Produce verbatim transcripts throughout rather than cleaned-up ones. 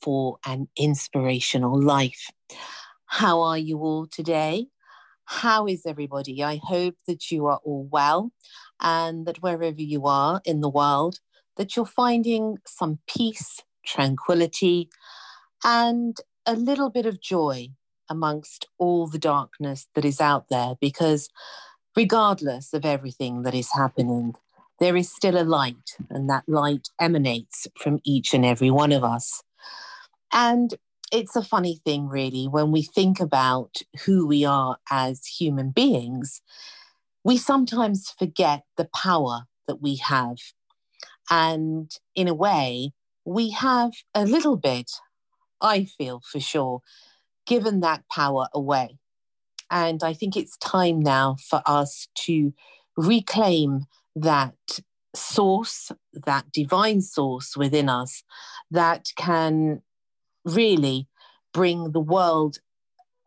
for an Inspirational Life. How are you all today? How is everybody? I hope that you are all well, and that wherever you are in the world, that you're finding some peace, tranquility, and a little bit of joy amongst all the darkness that is out there, because regardless of everything that is happening, there is still a light, and that light emanates from each and every one of us. And it's a funny thing, really, when we think about who we are as human beings, we sometimes forget the power that we have. And in a way, we have a little bit, I feel for sure, given that power away. And I think it's time now for us to reclaim that source, that divine source within us that can really bring the world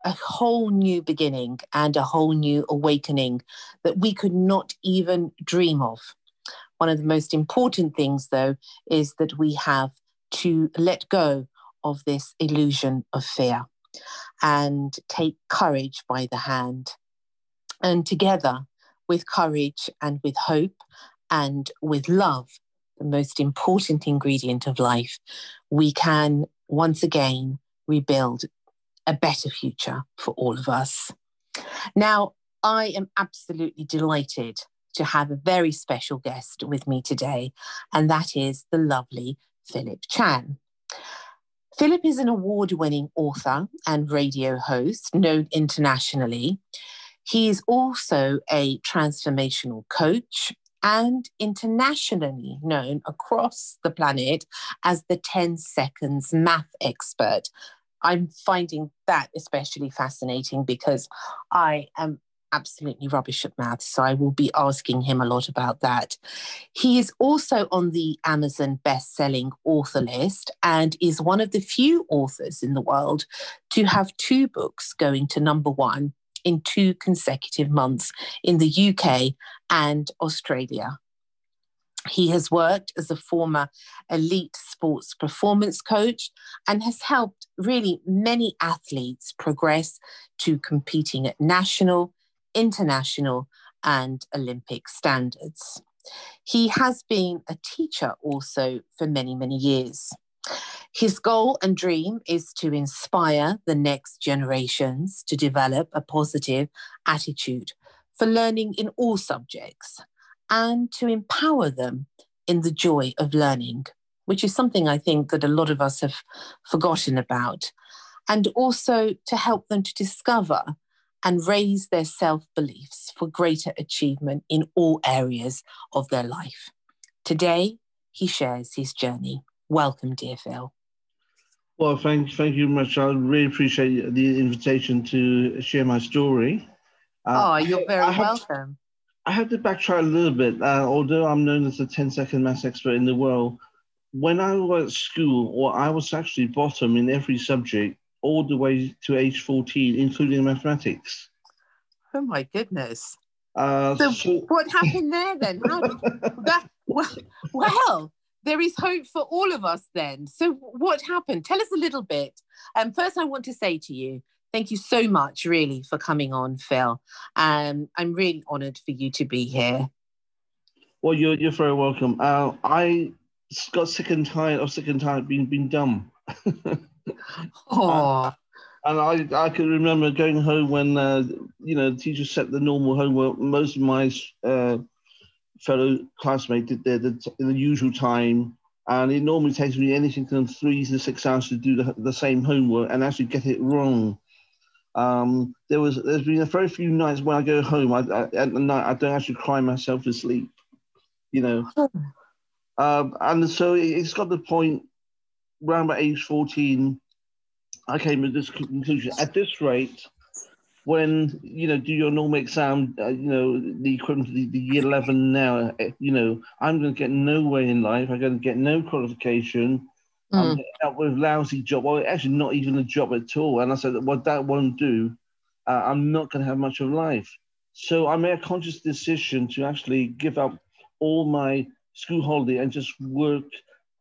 a whole new beginning and a whole new awakening that we could not even dream of. One of the most important things, though, is that we have to let go of this illusion of fear and take courage by the hand. And together, with courage and with hope and with love, the most important ingredient of life, we can once again rebuild a better future for all of us. Now, I am absolutely delighted to have a very special guest with me today, and that is the lovely Philip Chan. Philip is an award-winning author and radio host known internationally. He is also a transformational coach and internationally known across the planet as the ten seconds math expert. I'm finding that especially fascinating because I am absolutely rubbish at math, so I will be asking him a lot about that. He is also on the Amazon best-selling author list and is one of the few authors in the world to have two books going to number one in two consecutive months in the U K and Australia. He has worked as a former elite sports performance coach and has helped really many athletes progress to competing at national, international, and Olympic standards. He has been a teacher also for many, many years. His goal and dream is to inspire the next generations to develop a positive attitude for learning in all subjects and to empower them in the joy of learning, which is something I think that a lot of us have forgotten about, and also to help them to discover and raise their self-beliefs for greater achievement in all areas of their life. Today, he shares his journey. Welcome, dear Phil. Well, thank, thank you much. I really appreciate the invitation to share my story. Uh, oh, you're very I welcome. To, I have to backtrack a little bit. Uh, although I'm known as the ten second maths expert in the world, when I was at school, or I was actually bottom in every subject all the way to age fourteen, including mathematics. Oh, my goodness. Uh, so, so what happened there then? How, that, well, well. There is hope for all of us then. So what happened? Tell us a little bit. Um, first, I want to say to you, thank you so much, really, for coming on, Phil. Um, I'm really honoured for you to be here. Well, you're, you're very welcome. Uh, I got sick and tired of sick and tired of being, being dumb. Oh. And I, I can remember going home when, uh, you know, teachers set the normal homework. Most of my uh, fellow classmates did their the, the usual time. And it normally takes me anything from three to six hours to do the, the same homework and actually get it wrong. Um, there was, there's been a very few nights when I go home, I, I, at night, I don't actually cry myself to sleep, you know. Oh. Um, and so it, it's got the point, around about age fourteen, I came to this conclusion. At this rate, when, you know, do your normal exam, uh, you know, the equivalent of the, the year eleven now, you know, I'm going to get nowhere in life. I'm going to get no qualification. Mm. I'm going to end up with a lousy job, or well, actually not even a job at all. And I said, well, that won't do. Uh, I'm not going to have much of life. So I made a conscious decision to actually give up all my school holiday and just work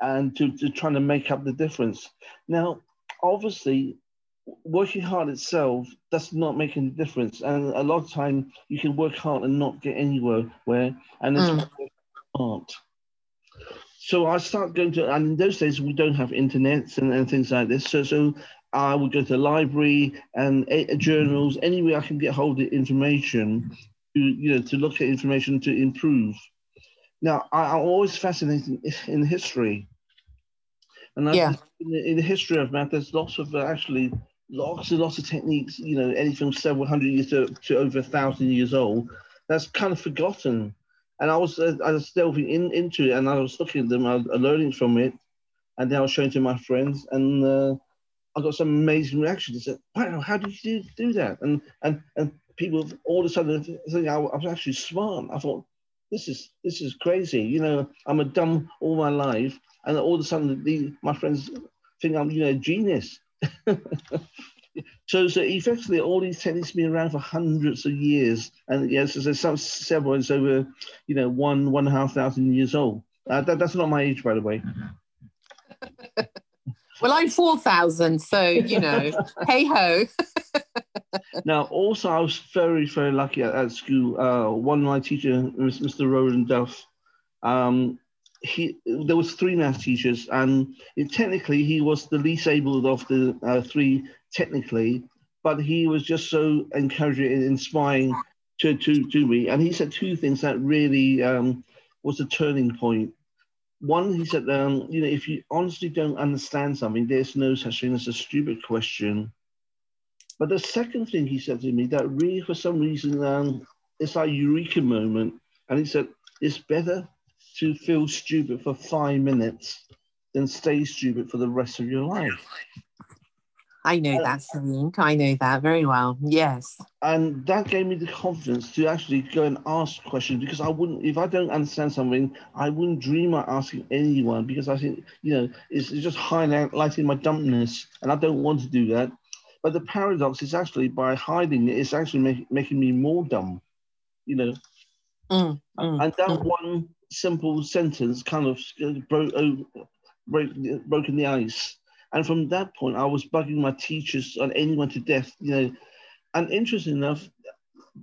and to, to trying to make up the difference. Now, obviously, working hard itself, that's not making a difference. And a lot of time you can work hard and not get anywhere, where, and it's mm. hard. So I start going to, and in those days we don't have internets and, and things like this. So, so I would go to the library and a, a journals, any way I can get hold of information, to, you know, to look at information to improve. Now, I, I'm always fascinated in, in history. And yeah. in, the, in the history of math, there's lots of uh, actually lots and lots of techniques, you know, anything from several hundred years to, to over a thousand years old, that's kind of forgotten. And I was, uh, I was delving in, into it, and I was looking at them, I was learning from it, and then I was showing it to my friends, and uh, I got some amazing reactions. They said, wow, how did you do that? And and and people all of a sudden think I was actually smart. I thought, this is this is crazy. You know, I'm a dumb all my life, and all of a sudden the, my friends think I'm, you know, a genius. So, so effectively, all these techniques have been around for hundreds of years, and yes, yeah, so there's some several is over, you know, one one and a half thousand years old. Uh, that, that's not my age, by the way. Well, I'm four thousand, so you know, hey ho. Now, also, I was very, very lucky at, at school. Uh, one of my teachers, Mister Rowan Duff, um, he there was three math teachers, and it, technically he was the least able of the uh, three. Technically, but he was just so encouraging and inspiring to, to, to me. And he said two things that really um, was a turning point. One, he said, um, you know, if you honestly don't understand something, there's no such thing as a stupid question. But the second thing he said to me that really, for some reason, um, it's like a eureka moment. And he said, it's better to feel stupid for five minutes than stay stupid for the rest of your life. I know that, Celine. I know that very well. Yes. And that gave me the confidence to actually go and ask questions, because I wouldn't, if I don't understand something, I wouldn't dream of asking anyone, because I think, you know, it's, it's just highlighting my dumbness, and I don't want to do that. But the paradox is actually by hiding it, it's actually make, making me more dumb, you know. Mm, mm, and that mm. one simple sentence kind of broke, broke, broken the ice. And from that point, I was bugging my teachers and anyone to death, you know. And interesting enough,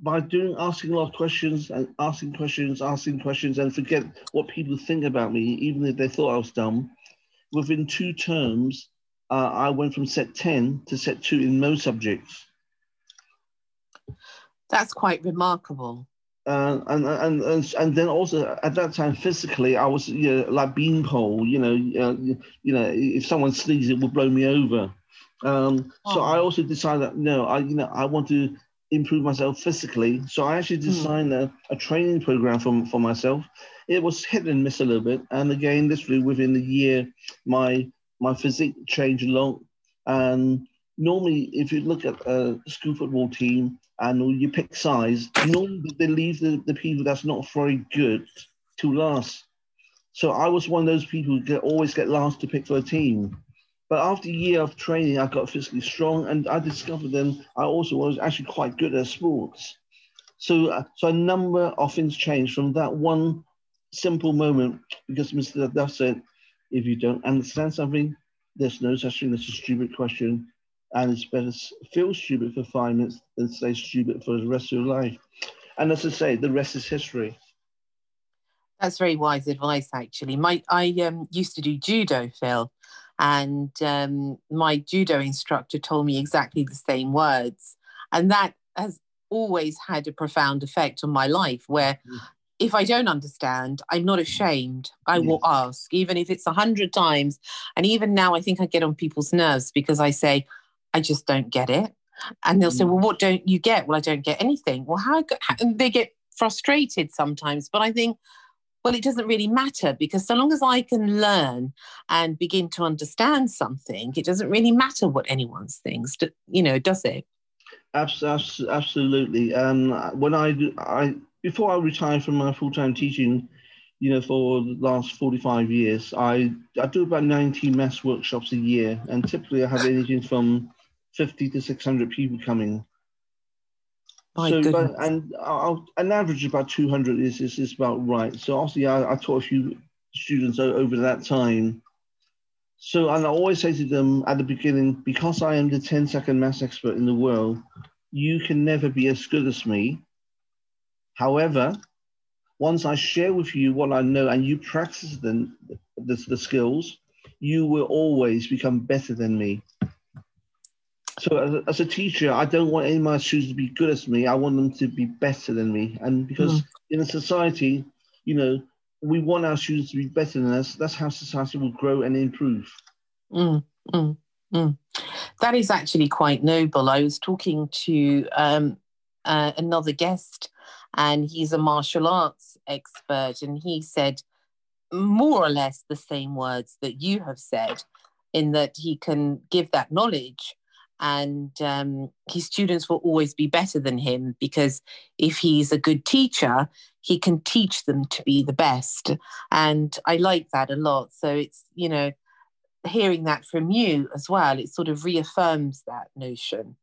by doing asking a lot of questions and asking questions, asking questions, and forget what people think about me, even if they thought I was dumb, within two terms, uh, I went from set ten to set two in most subjects. That's quite remarkable. Uh, and, and and and then also at that time physically I was, you know, like beanpole, you know, uh, you know, if someone sneezed it would blow me over. Um, oh. So I also decided that no, I you know I want to improve myself physically. So I actually designed mm. a, a training program for for myself. It was hit and miss a little bit, and again, literally within the year, my my physique changed a lot. And normally, if you look at a school football team, and you pick size, normally they leave the, the people that's not very good to last. So I was one of those people who get, always get last to pick for a team. But after a year of training, I got physically strong, and I discovered then I also was actually quite good at sports. So, uh, so a number of things changed from that one simple moment, because Mister Duff said, if you don't understand something, there's no such thing as a stupid question. And it's better to feel stupid for five minutes than stay stupid for the rest of your life. And as I say, the rest is history. That's very wise advice, actually. My, I um, used to do judo, Phil, And um, my judo instructor told me exactly the same words. And that has always had a profound effect on my life, where mm. if I don't understand, I'm not ashamed. I mm. will ask, even if it's a hundred times. And even now, I think I get on people's nerves because I say, I just don't get it. And they'll mm. say, well, what don't you get? Well, I don't get anything. Well, how, how? And they get frustrated sometimes. But I think, well, it doesn't really matter, because so long as I can learn and begin to understand something, it doesn't really matter what anyone thinks, you know, does it? Absolutely. Um, when I, I before I retired from my full-time teaching, you know, for the last forty-five years, I, I do about ninety maths workshops a year, and typically I have anything from fifty to six hundred people coming. My so, but, and I'll, an average of about two hundred is, is, is about right. So obviously I, I taught a few students over that time. So, and I always say to them at the beginning, because I am the ten second maths expert in the world, you can never be as good as me. However, once I share with you what I know and you practice the, the, the skills, you will always become better than me. So as a, as a teacher, I don't want any of my students to be good as me. I want them to be better than me. And because mm. in a society, you know, we want our students to be better than us. That's how society will grow and improve. Mm, mm, mm. That is actually quite noble. I was talking to um, uh, another guest, and he's a martial arts expert. And he said more or less the same words that you have said, in that he can give that knowledge. And um, his students will always be better than him, because if he's a good teacher, he can teach them to be the best. And I like that a lot. So it's, you know, hearing that from you as well, it sort of reaffirms that notion.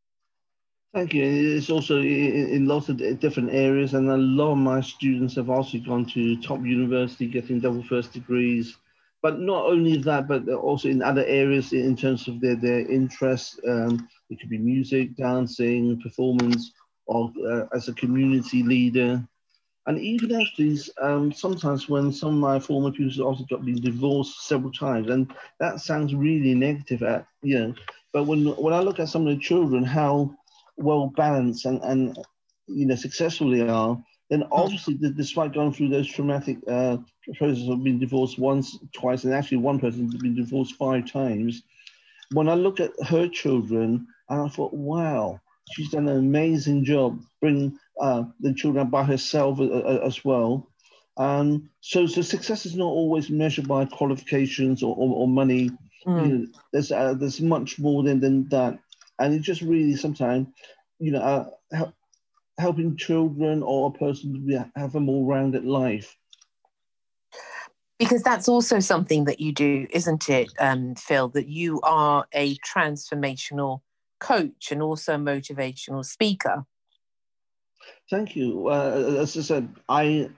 Thank you. It's also in lots of different areas. And a lot of my students have also gone to top university, getting double first degrees. But not only that, but also in other areas in terms of their, their interests. Um, it could be music, dancing, performance, or uh, as a community leader. And even actually, um, sometimes when some of my former pupils also got been divorced several times, and that sounds really negative, at, you know. But when when I look at some of the children, how well balanced and, and you know, successful they are, then obviously, despite going through those traumatic uh, processes of being divorced once, twice, and actually one person has been divorced five times, when I look at her children, and I thought, wow, she's done an amazing job bringing uh, the children by herself uh, as well. Um, so, so success is not always measured by qualifications or, or, or money. Mm. You know, there's, uh, there's much more than, than that. And it just really sometimes, you know, uh, help, helping children or a person to be, have a more rounded life. Because that's also something that you do, isn't it, um, Phil, that you are a transformational coach and also a motivational speaker? Thank you. Uh, as I said, I,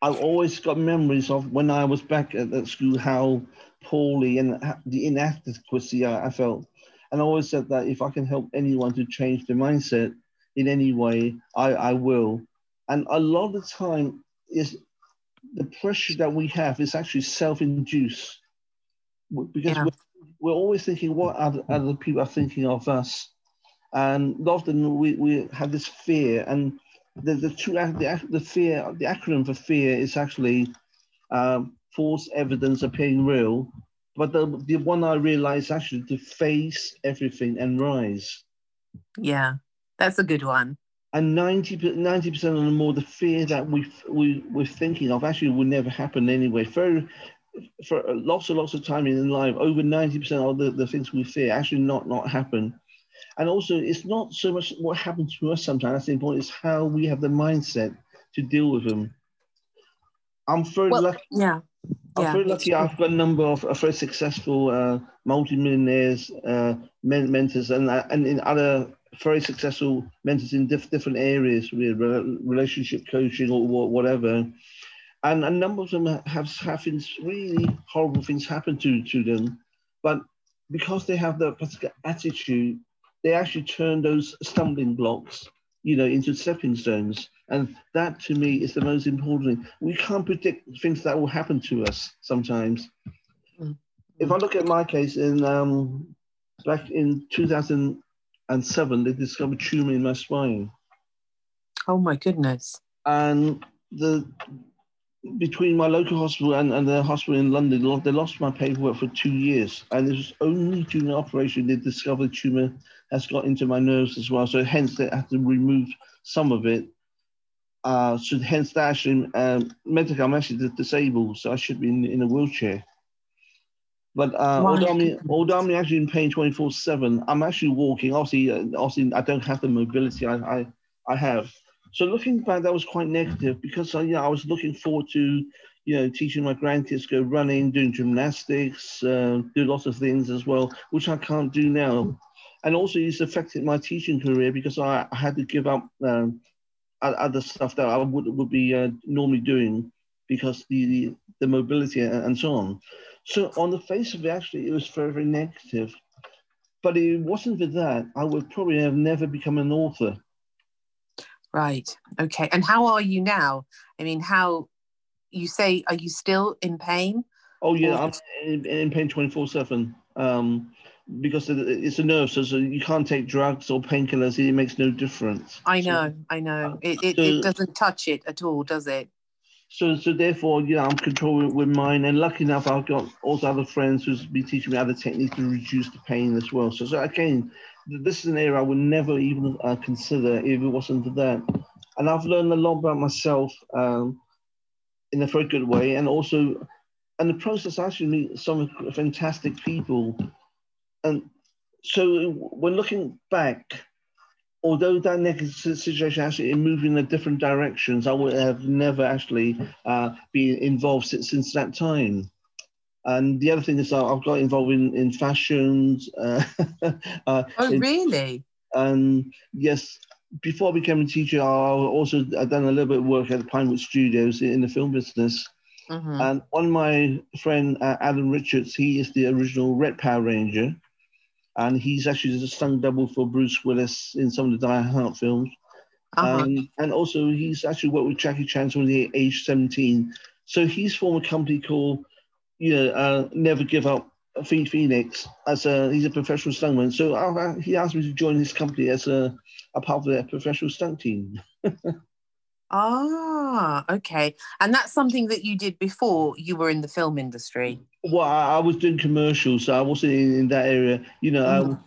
I've always got memories of when I was back at, at school, how poorly and the inadequacy I, I felt. And I always said that if I can help anyone to change their mindset, in any way, I, I will. And a lot of the time, is the pressure that we have is actually self-induced, because yeah. we're, we're always thinking what other, other people are thinking of us. And often we, we have this fear, and the the, two, the, the fear, the acronym for fear is actually um, false evidence appearing real. But the, the one I realized actually to face everything and rise. Yeah. That's a good one. And ninety percent or more, the fear that we, we, we're thinking of actually will never happen anyway. For, for lots and lots of time in life, over ninety percent of the, the things we fear actually not, not happen. And also, it's not so much what happens to us sometimes. That's the important, is how we have the mindset to deal with them. I'm very well, lucky. Yeah. I'm yeah, very lucky. I've got a number of uh, very successful uh, multi-millionaires, uh, men mentors, and, uh, and in other very successful mentors in diff different areas with re relationship coaching or wh whatever. And a number of them have, have things, really horrible things happen to, to them. But because they have that particular attitude, they actually turn those stumbling blocks, you know, into stepping stones. And that to me is the most important thing. We can't predict things that will happen to us sometimes. if I look at my case, in um, back in two thousand seven, they discovered tumour in my spine. Oh my goodness. And the between my local hospital and, and the hospital in London, they lost my paperwork for two years. And it was only during the operation they discovered the tumour has got into my nerves as well. So hence they had to remove some of it. Uh, so hence that actually, um, medically, I'm actually disabled, so I should be in, in a wheelchair. But uh, although, I'm, although I'm actually in pain twenty-four seven, I'm actually walking. Obviously, uh, obviously I don't have the mobility I, I, I have. So looking back, that was quite negative because uh, yeah, I was looking forward to, you know, teaching my grandkids to go running, doing gymnastics, uh, do lots of things as well, which I can't do now. And also it's affected my teaching career because I, I had to give up um, other stuff that I would, would be uh, normally doing because the, the, the mobility and, and so on. So on the face of it, actually, it was very, very negative. But if it wasn't for that, I would probably have never become an author. Right. Okay. And how are you now? I mean, how you say, are you still in pain? Oh, yeah. Or... I'm in, in pain twenty-four seven um, because it's a nerve. So, so you can't take drugs or painkillers. It makes no difference. I know. So, I know. It, it, so, it doesn't touch it at all, does it? So, so therefore, yeah, I'm controlling it with mine. And lucky enough, I've got also other friends who's been teaching me other techniques to reduce the pain as well. So, so again, this is an area I would never even uh, consider if it wasn't for that. And I've learned a lot about myself um, in a very good way. And also, and the process, I actually meet some fantastic people. And so when looking back, although that negative situation actually moved in a different directions, I would have never actually uh, been involved since, since that time. And the other thing is I've got involved in, in fashions. Uh, uh, oh, in, really? Um, yes. Before I became a teacher, I also I'd done a little bit of work at the Pinewood Studios in the film business. Mm-hmm. And one of my friend, uh, Adam Richards, he is the original Red Power Ranger. And he's actually just sung double for Bruce Willis in some of the Die Hard films. Uh-huh. um, and also he's actually worked with Jackie Chan when he aged seventeen. So he's formed a company called... you know, uh, Never Give Up, Phoenix, as a, he's a professional stuntman. So I, I, he asked me to join his company as a, a part of their professional stunt team. Ah, okay. And that's something that you did before you were in the film industry? Well, I, I was doing commercials, so I wasn't in, in that area. You know, mm-hmm. I,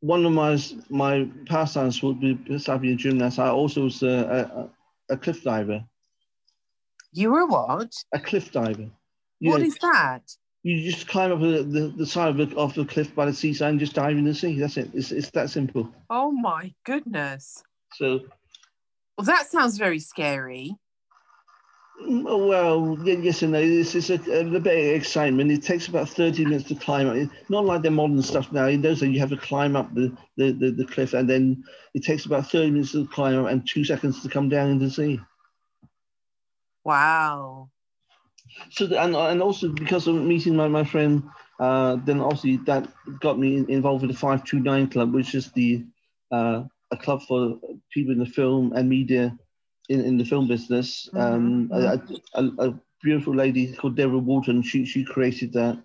one of my my pastimes would be being a gymnast. I also was a, a, a cliff diver. You were what? A cliff diver. You what know, is that? You just climb up the, the, the side of the, of the cliff by the seaside and just dive in the sea. That's it. It's, it's that simple. Oh, my goodness. So. Well, that sounds very scary. Well, yes and no. It's, it's a, a little bit of excitement. It takes about thirty minutes to climb up. It's not like the modern stuff now. In those days, you have to climb up the, the, the, the cliff, and then it takes about thirty minutes to climb up and two seconds to come down in the sea. Wow. So the, and, and also because of meeting my, my friend, uh, then obviously that got me in, involved with the five two nine Club, which is the uh, a club for people in the film and media in, in the film business. Um, mm-hmm. a, a, a beautiful lady called Deborah Walton, she, she created that.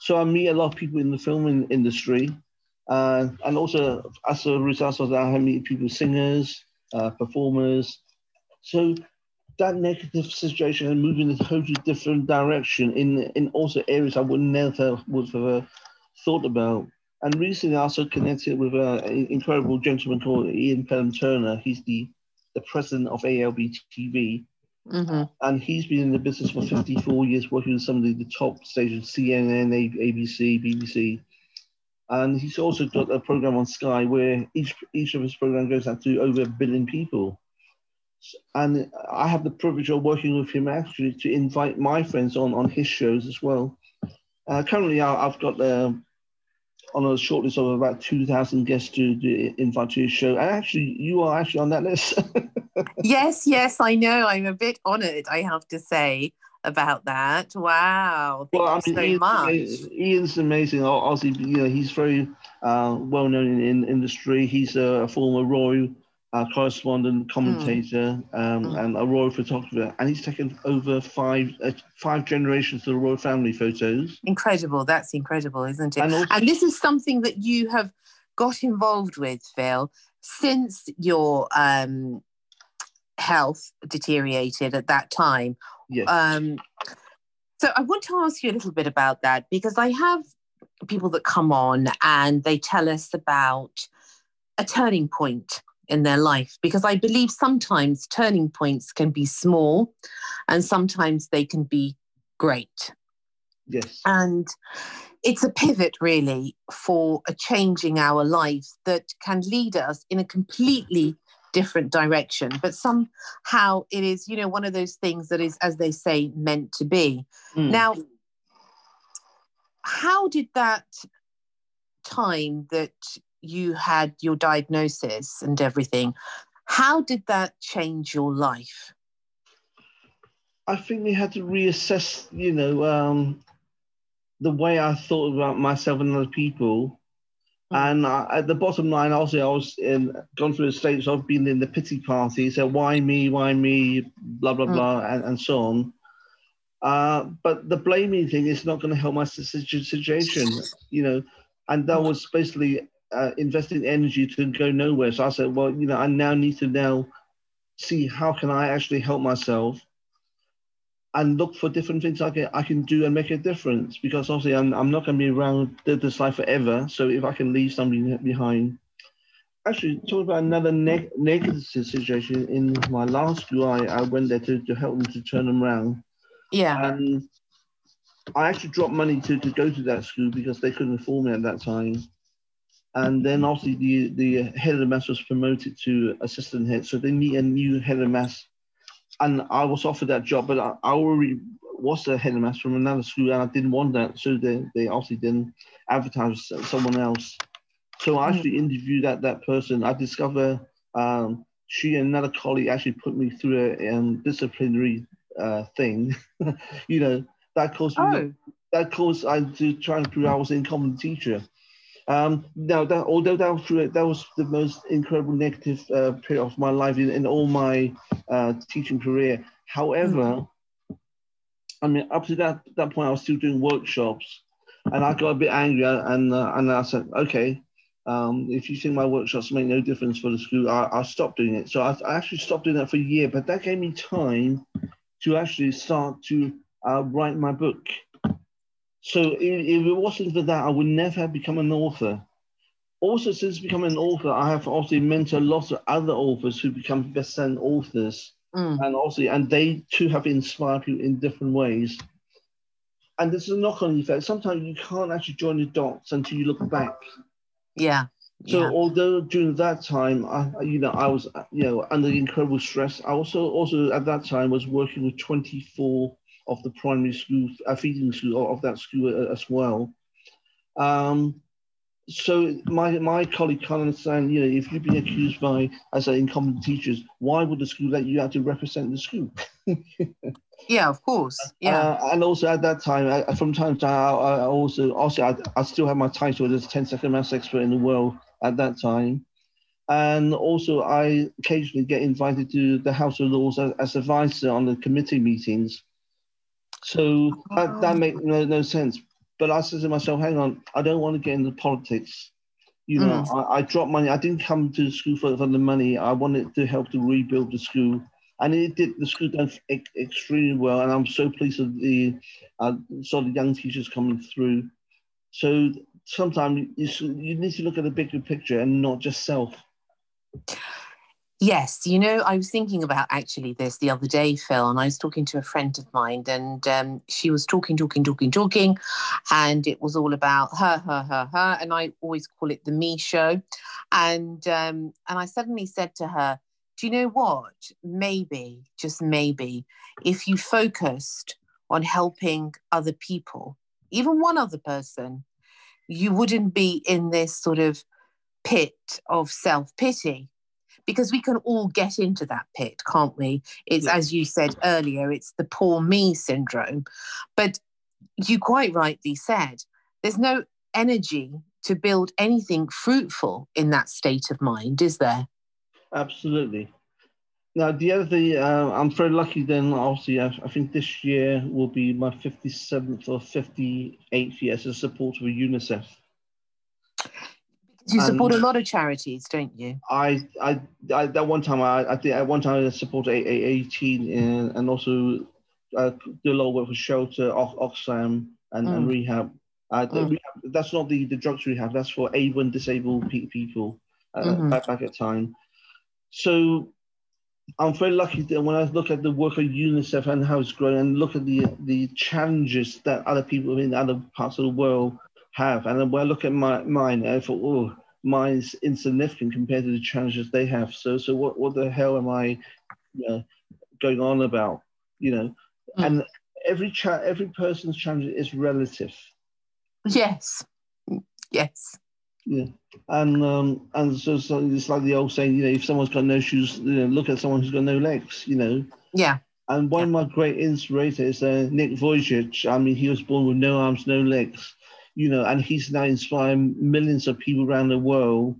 So I meet a lot of people in the film in, industry. Uh, and also as a result of that, I meet people, singers, uh, performers. So... that negative situation and moving in a totally different direction in in also areas I would never would have thought about. And recently I also connected with a, an incredible gentleman called Ian Pelham Turner. He's the, the president of A L B T V. Mm-hmm. And he's been in the business for fifty-four years, working with some of the, the top stations, C N N, A B C, B B C. And he's also got a program on Sky where each, each of his program goes out to over a billion people. And I have the privilege of working with him actually to invite my friends on, on his shows as well. Uh, currently, I, I've got uh, on a short list of about two thousand guests to, to invite to his show. And actually, you are actually on that list. Yes, yes, I know. I'm a bit honoured, I have to say, about that. Wow. Thank well, you I mean, so Ian's, much. Ian's amazing. Obviously, you know, he's very uh, well-known in the in industry. He's a former Royal... uh, correspondent, commentator, mm. Um, mm. and a royal photographer, and he's taken over five uh, five generations of the royal family photos. Incredible! That's incredible, isn't it? And, also, and this is something that you have got involved with, Phil, since your um, health deteriorated at that time. Yes. Um, so I want to ask you a little bit about that, because I have people that come on and they tell us about a turning point in their life, because I believe sometimes turning points can be small and sometimes they can be great. Yes. And it's a pivot really for a changing our lives that can lead us in a completely different direction. But somehow it is, you know, one of those things that is, as they say, meant to be. Mm. Now, how did that time that you had your diagnosis and everything, how did that change your life? I think we had to reassess, you know, um, the way I thought about myself and other people. Mm. And I, at the bottom line, obviously, I was in, gone through a stage, so I've been in the pity party, so why me, why me, blah, blah, mm. blah, and, and so on. Uh, but the blaming thing is not going to help my situation, you know, and that was basically uh, investing energy to go nowhere. So I said, well, you know, I now need to now see how can I actually help myself and look for different things I can, I can do and make a difference, because obviously I'm, I'm not going to be around this life forever. So if I can leave something behind. Actually, talking about another neg negative situation, in my last school, I, I went there to, to help them to turn them around. Yeah. And I actually dropped money to, to go to that school because they couldn't afford me at that time. And then obviously the, the head of the maths was promoted to assistant head. So they need a new head of maths. And I was offered that job, but I, I already was the head of maths from another school and I didn't want that. So they, they obviously didn't advertise someone else. So I actually interviewed that, that person. I discovered um, she and another colleague actually put me through a um, disciplinary uh thing you know, that caused me oh. that caused I to try and prove I was an incompetent teacher. Um now that although that was true, that was the most incredible negative uh, period of my life in, in all my uh teaching career. However, mm. I mean, up to that that point I was still doing workshops, and I got a bit angry, and uh, and I said, okay, Um, if you think my workshops make no difference for the school, I, I'll stop doing it. So I, I actually stopped doing that for a year, but that gave me time to actually start to uh, write my book. So if, if it wasn't for that, I would never have become an author. Also, since becoming an author, I have obviously mentored lots of other authors who become best-selling authors, mm. and obviously, and they too have inspired people in different ways. And this is a knock-on effect. Sometimes you can't actually join the dots until you look back. Yeah. So yeah. although during that time, I, you know, I was, you know, under incredible stress. I also, also at that time was working with twenty-four of the primary school, uh, feeding school of that school as well. Um, so my my colleague can't understand, you know, if you've been accused by, as an incompetent teachers, why would the school let you have to represent the school? Yeah, of course. Yeah, uh, and also at that time, I, from time to time, I, I also, also I, I still had my title as ten second maths expert in the world at that time, and also I occasionally get invited to the House of Lords as, as advisor on the committee meetings. So oh. that, that makes no, no sense. But I said to myself, hang on, I don't want to get into politics. You know, mm. I, I dropped money. I didn't come to the school for, for the money. I wanted to help to rebuild the school. And it did, the school done ex extremely well. And I'm so pleased with the uh, sort of young teachers coming through. So sometimes you, you need to look at the bigger picture and not just self. Yes. You know, I was thinking about actually this the other day, Phil, and I was talking to a friend of mine, and um, she was talking, talking, talking, talking, and it was all about her, her, her, her. And I always call it the me show. And, um, and I suddenly said to her, do you know what? Maybe, just maybe, if you focused on helping other people, even one other person, you wouldn't be in this sort of pit of self-pity. Because we can all get into that pit, can't we? It's, as you said earlier, it's the poor me syndrome. But you quite rightly said, there's no energy to build anything fruitful in that state of mind, is there? Absolutely. Now, the other thing, uh, I'm very lucky then, obviously, I, I think this year will be my fifty-seventh or fifty-eighth year as a supporter of UNICEF. You support and a lot of charities, don't you? I, I, I at one time, I, I did, at one time I supported A A eighteen and, and also uh, do a lot of work for shelter, Oxfam, and, mm. and rehab. Uh, mm. rehab. That's not the, the drugs rehab. That's for A one disabled people uh, mm-hmm. back, back at time. So I'm very lucky that when I look at the work of UNICEF and how it's grown, and look at the the challenges that other people in other parts of the world have, and when I look at my mine, I thought, oh, mine's insignificant compared to the challenges they have. So, so what, what the hell am I you know, going on about? You know, mm. and every cha every person's challenge is relative. Yes, yes. Yeah, and um, and so, so it's like the old saying, you know, if someone's got no shoes, you know, look at someone who's got no legs. You know. Yeah. And one yeah. of my great inspirators, uh, Nick Vujicic. I mean, he was born with no arms, no legs. You know, and he's now inspiring millions of people around the world,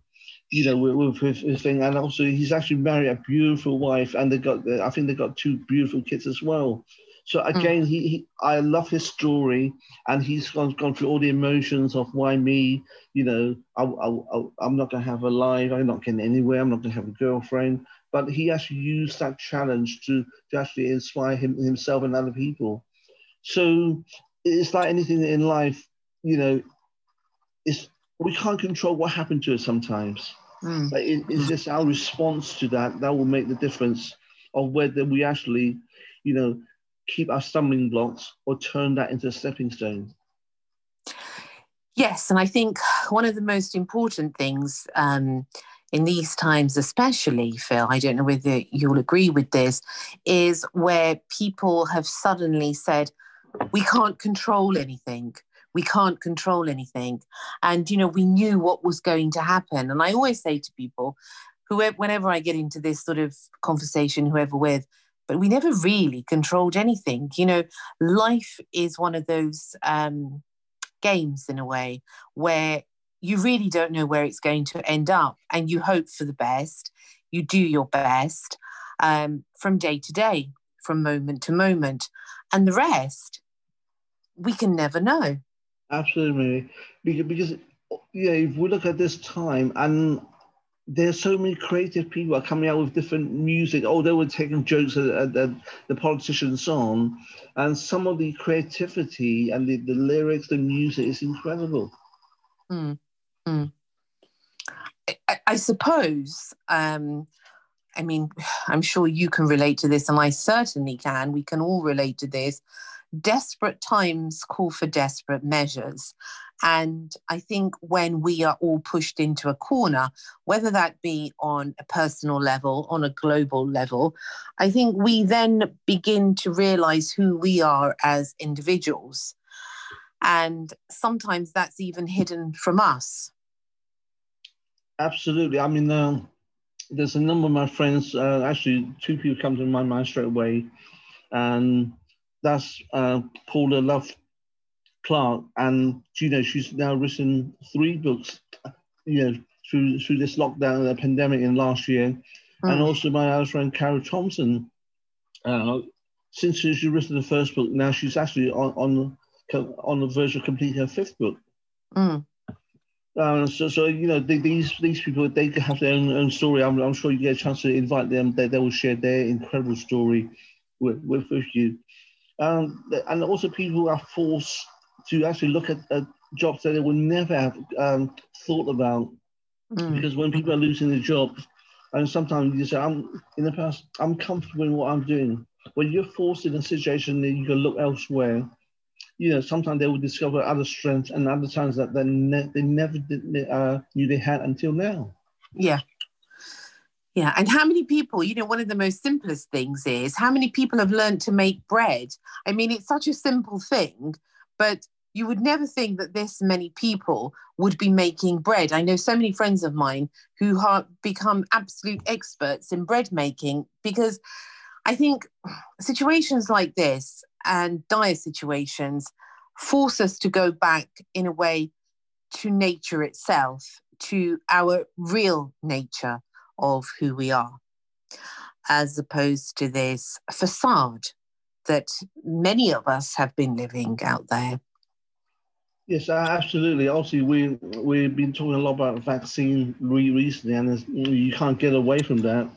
you know, with, with, with his thing. And also he's actually married a beautiful wife, and they got, I think they got two beautiful kids as well. So again, mm. he, he, I love his story, and he's gone, gone through all the emotions of why me, you know, I, I, I, I'm not going to have a life, I'm not getting anywhere, I'm not going to have a girlfriend. But he actually used that challenge to, to actually inspire him, himself and other people. So it's like anything in life, you know, it's, we can't control what happened to us sometimes. Mm. But it, it's just our response to that that will make the difference of whether we actually, you know, keep our stumbling blocks or turn that into a stepping stone. Yes, and I think one of the most important things um, in these times especially, Phil, I don't know whether you'll agree with this, is where people have suddenly said, we can't control anything. We can't control anything. And, you know, we knew what was going to happen. And I always say to people, whoever, whenever I get into this sort of conversation, whoever with, but we never really controlled anything. You know, life is one of those um, games in a way where you really don't know where it's going to end up, and you hope for the best. You do your best um, from day to day, from moment to moment. And the rest, we can never know. Absolutely, because, because yeah, if we look at this time, and there's so many creative people are coming out with different music. Oh, they were taking jokes at, at, at the politicians on, and some of the creativity and the, the lyrics, the music is incredible. Mm. Mm. I, I suppose, um, I mean, I'm sure you can relate to this, and I certainly can. We can all relate to this. Desperate times call for desperate measures. And I think when we are all pushed into a corner, whether that be on a personal level, on a global level, I think we then begin to realize who we are as individuals. And sometimes that's even hidden from us. Absolutely. I mean, uh, there's a number of my friends, uh, actually two people come to my mind straight away. And that's uh, Paula Love Clark, and you know she's now written three books, you know, through through this lockdown, the pandemic, in last year, oh. and also my other friend Carrie Thompson. Uh, since she's written the first book, now she's actually on on on the verge of completing her fifth book. Mm. Uh, so so you know they, these these people, they have their own, own story. I'm I'm sure you get a chance to invite them. They they will share their incredible story with with, with you. Um, and also people are forced to actually look at, at jobs that they would never have um, thought about, mm. because when people are losing their job, and sometimes you say, I'm in the past, I'm comfortable in what I'm doing. When you're forced in a situation that you can look elsewhere, you know, sometimes they will discover other strengths and other times that they, ne they never did, uh, knew they had until now. Yeah. Yeah, and how many people, you know, one of the most simplest things is how many people have learned to make bread. I mean, it's such a simple thing, but you would never think that this many people would be making bread. I know so many friends of mine who have become absolute experts in bread making, because I think situations like this and dire situations force us to go back in a way to nature itself, to our real nature of who we are, as opposed to this facade that many of us have been living out there. Yes, absolutely. Also, we, we've been talking a lot about vaccine recently, and you can't get away from that.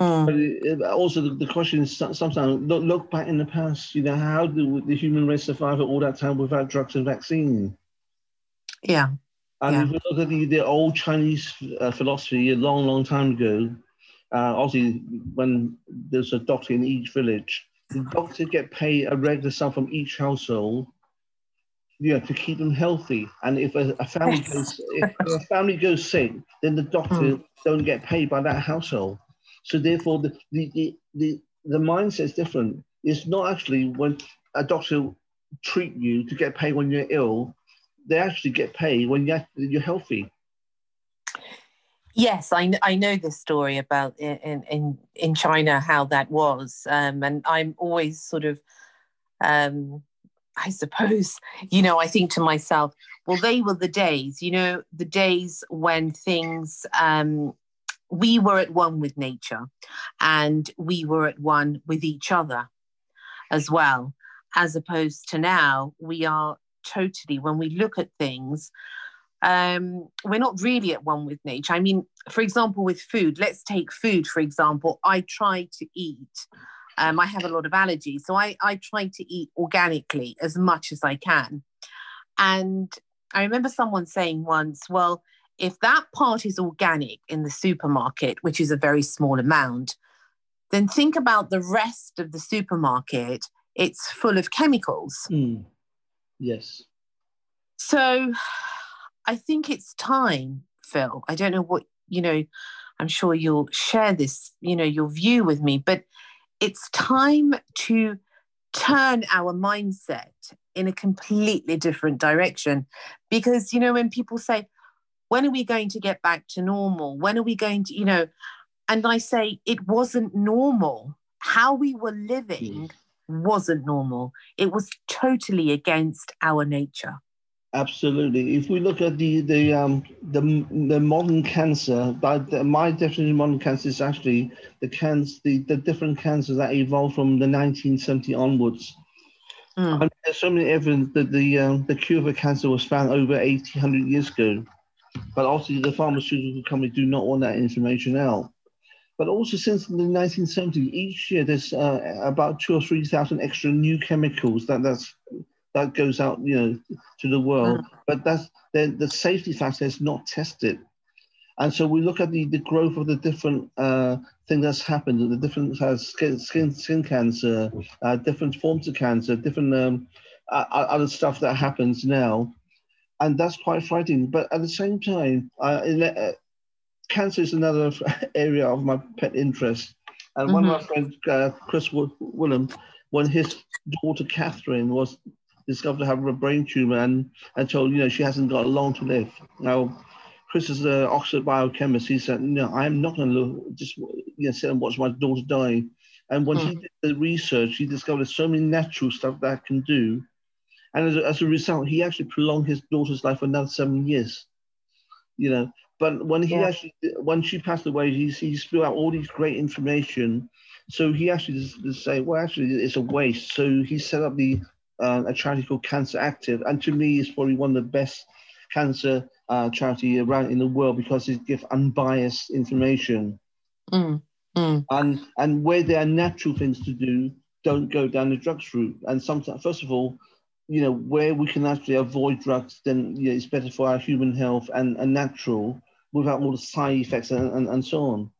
Mm. But it, also, the, the question is sometimes look, look back in the past, you know, how did the human race survive all that time without drugs and vaccine? Yeah. And yeah. if we look at the, the old Chinese uh, philosophy a long, long time ago, uh, obviously, when there's a doctor in each village, the doctor get paid a regular sum from each household, you know, to keep them healthy. And if a, a family goes, if a family goes sick, then the doctor mm. don't get paid by that household. So therefore, the the, the the the mindset is different. It's not actually when a doctor treat you to get paid when you're ill. They actually get paid when you're, you're healthy. Yes, I, I know this story about in, in, in China, how that was. Um, and I'm always sort of, um, I suppose, you know, I think to myself, well, they were the days, you know, the days when things... Um, we were at one with nature, and we were at one with each other as well, as opposed to now, we are totally, when we look at things, um, we're not really at one with nature. I mean, for example, with food, let's take food, for example, I try to eat, um, I have a lot of allergies, so I, I try to eat organically as much as I can. And I remember someone saying once, well, if that part is organic in the supermarket, which is a very small amount, then think about the rest of the supermarket. It's full of chemicals. Mm. Yes. So I think it's time, Phil. I don't know what, you know, I'm sure you'll share this, you know, your view with me, but it's time to turn our mindset in a completely different direction. Because, you know, when people say, when are we going to get back to normal? When are we going to, you know, and I say it wasn't normal. How we were living wasn't normal. It was totally against our nature. Absolutely. If we look at the the um, the, the modern cancer, but the, my definition of modern cancer is actually the cancer, the, the different cancers that evolved from the nineteen seventies onwards. Mm. I mean, there's so many evidence that the um, the cure for cancer was found over eighteen hundred years ago. But obviously, the pharmaceutical companies do not want that information out. But also, since the nineteen seventies, each year there's uh, about two or three thousand extra new chemicals that that's that goes out, you know, to the world. Mm. But that's the the safety factor is not tested, and so we look at the, the growth of the different uh, things that's happened, the different uh, skin, skin skin cancer, uh, different forms of cancer, different um, uh, other stuff that happens now. And that's quite frightening. But at the same time, uh, cancer is another area of my pet interest. And mm-hmm. one of my friends, uh, Chris Willem, when his daughter Catherine was discovered to have a brain tumor and, and told, you know, she hasn't got long to live. Now, Chris is an Oxford biochemist. He said, no, I'm not going to just you know, sit and watch my daughter die. And when mm. he did the research, he discovered so many natural stuff that I can do. And as a, as a result, he actually prolonged his daughter's life for another seven years, you know. But when he yeah. actually, when she passed away, he, he spilled out all these great information. So he actually just, just say, well, actually, it's a waste. So he set up the uh, a charity called Cancer Active, and to me, it's probably one of the best cancer uh, charity around in the world because it gives unbiased information. Mm, mm. And and where there are natural things to do, don't go down the drugs route. And sometimes, first of all, you know, where we can actually avoid drugs, then you know, it's better for our human health and, and natural without all the side effects and, and, and so on.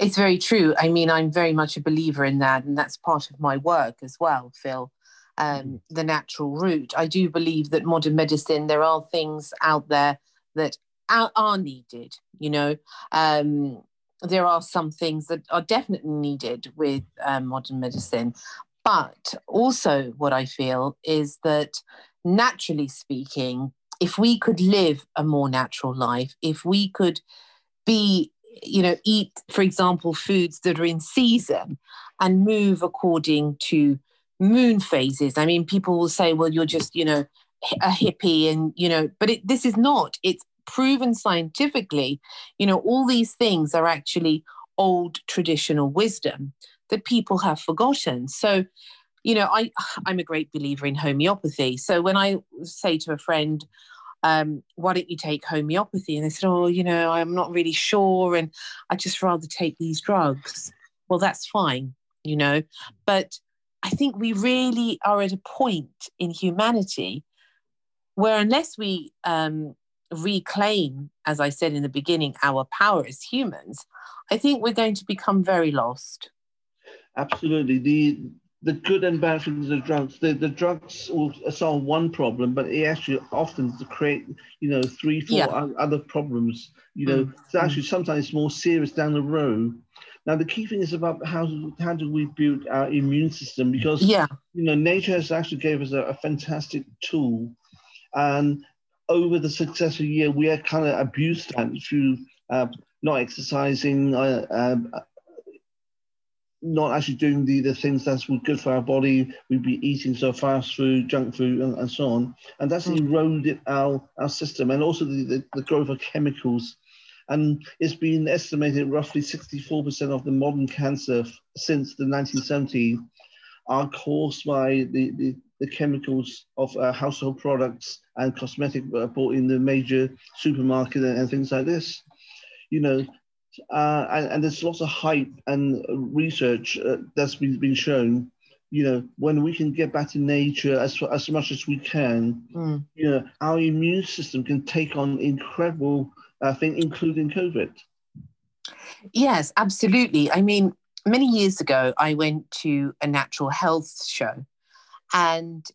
It's very true. I mean, I'm very much a believer in that, and that's part of my work as well, Phil, um, the natural route. I do believe that modern medicine, there are things out there that are, are needed, you know. Um, there are some things that are definitely needed with um, modern medicine. But also what I feel is that naturally speaking, if we could live a more natural life, if we could be, you know, eat, for example, foods that are in season and move according to moon phases. I mean, people will say, well, you're just, you know, a hippie and, you know, but it, this is not, it's proven scientifically, you know, all these things are actually old traditional wisdom that people have forgotten. So, you know, I, I'm a great believer in homeopathy. So when I say to a friend, um, why don't you take homeopathy? And they said, oh, you know, I'm not really sure, and I just rather take these drugs. Well, that's fine, you know, but I think we really are at a point in humanity where unless we um, reclaim, as I said in the beginning, our power as humans, I think we're going to become very lost. Absolutely. The the good and bad things of drugs, the, the drugs will solve one problem, but it actually often create, you know, three, four yeah. other problems, you know, mm. it's actually sometimes more serious down the road. Now, the key thing is about how, how do we build our immune system, because, yeah. you know, nature has actually gave us a, a fantastic tool. And over the successful year, we have kind of abused that through uh, not exercising, uh, uh, not actually doing the, the things that's good for our body. We'd be eating so fast food, junk food, and, and so on. And that's eroded our, our system, and also the, the, the growth of chemicals. And it's been estimated roughly sixty-four percent of the modern cancer since the nineteen seventies are caused by the, the, the chemicals of uh, household products and cosmetic bought in the major supermarket and, and things like this. You know, uh, and, and there's lots of hype and research uh, that's been, been shown. You know, when we can get back to nature as, as much as we can, mm. you know, our immune system can take on incredible I think, including COVID. Yes, absolutely. I mean, many years ago, I went to a natural health show, and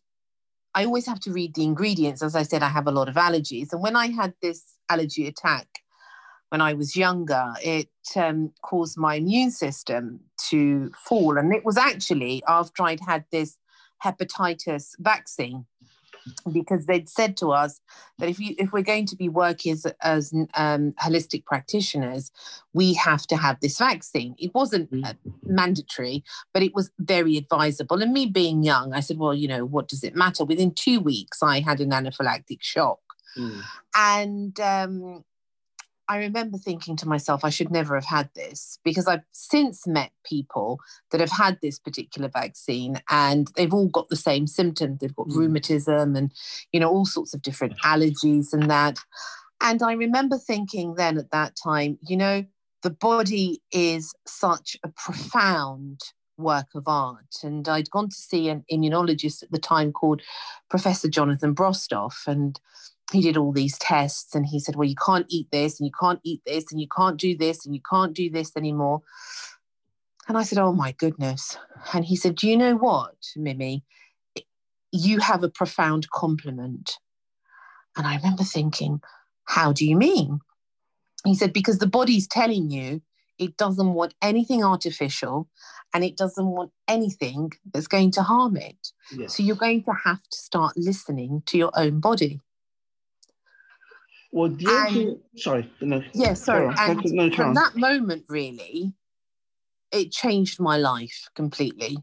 I always have to read the ingredients. As I said, I have a lot of allergies. And when I had this allergy attack when I was younger, it um, caused my immune system to fall. And it was actually after I'd had this hepatitis vaccine, because they'd said to us that if you if we're going to be working as, as um, holistic practitioners, we have to have this vaccine. It wasn't uh, mandatory, but it was very advisable. And me being young, I said, well, you know, what does it matter? Within two weeks, I had an anaphylactic shock. Mm. And um, I remember thinking to myself, I should never have had this, because I've since met people that have had this particular vaccine, and they've all got the same symptoms. They've got mm. rheumatism and, you know, all sorts of different allergies and that. And I remember thinking then at that time, you know, the body is such a profound work of art. And I'd gone to see an immunologist at the time called Professor Jonathan Brostoff, and he did all these tests, and he said, well, you can't eat this, and you can't eat this, and you can't do this, and you can't do this anymore. And I said, oh my goodness. And he said, do you know what, Mimi? You have a profound compliment. And I remember thinking, how do you mean? He said, because the body's telling you it doesn't want anything artificial, and it doesn't want anything that's going to harm it. Yes. So you're going to have to start listening to your own body. Well, the and, thing, sorry. No, yeah, sorry. And no from that moment, really, it changed my life completely.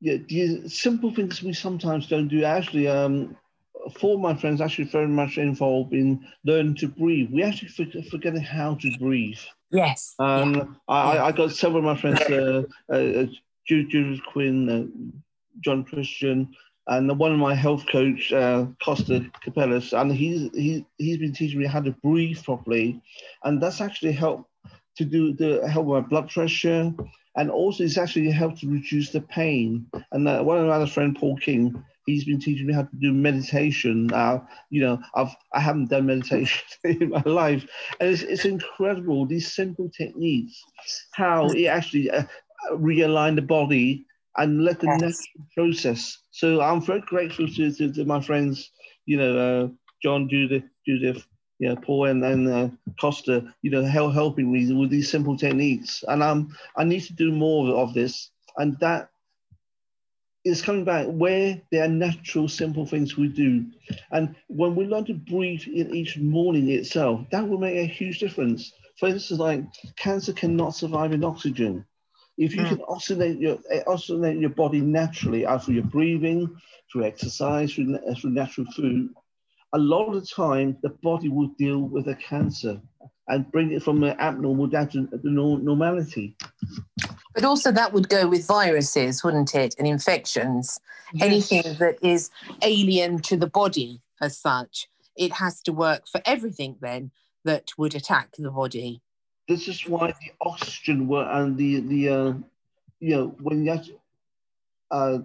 Yeah, the simple things we sometimes don't do. Actually, um, for my friends, actually very much involved in learning to breathe. We actually forget forgetting how to breathe. Yes. Um, yeah. I, yeah. I got several of my friends, uh, uh, Judith Quinn, uh, John Christian, and one of my health coach, uh, Costa Capellas, and he's, he, he's been teaching me how to breathe properly. And that's actually helped to do the help with my blood pressure. And also it's actually helped to reduce the pain. And uh, one of my other friend, Paul King, he's been teaching me how to do meditation. Uh, you know, I've, I haven't done meditation in my life. And it's, it's incredible, these simple techniques, how it actually uh, realign the body and let the yes. next process. So I'm very grateful to, to, to my friends, you know, uh, John, Judith, Judith, you know, Paul, and, and uh, Costa, you know, help, helping me with these simple techniques. And um, I need to do more of this. And that is coming back where there are natural, simple things we do. And when we learn to breathe in each morning itself, that will make a huge difference. For instance, like cancer cannot survive in oxygen. If you can oxygenate your, oxygenate your body naturally, either through your breathing, through exercise, through, through natural food, a lot of the time the body will deal with a cancer and bring it from the abnormal down to the normality. But also that would go with viruses, wouldn't it, and infections. Yes. Anything that is alien to the body as such, it has to work for everything then that would attack the body. This is why the oxygen work and the, the uh, you know, when you have to, uh,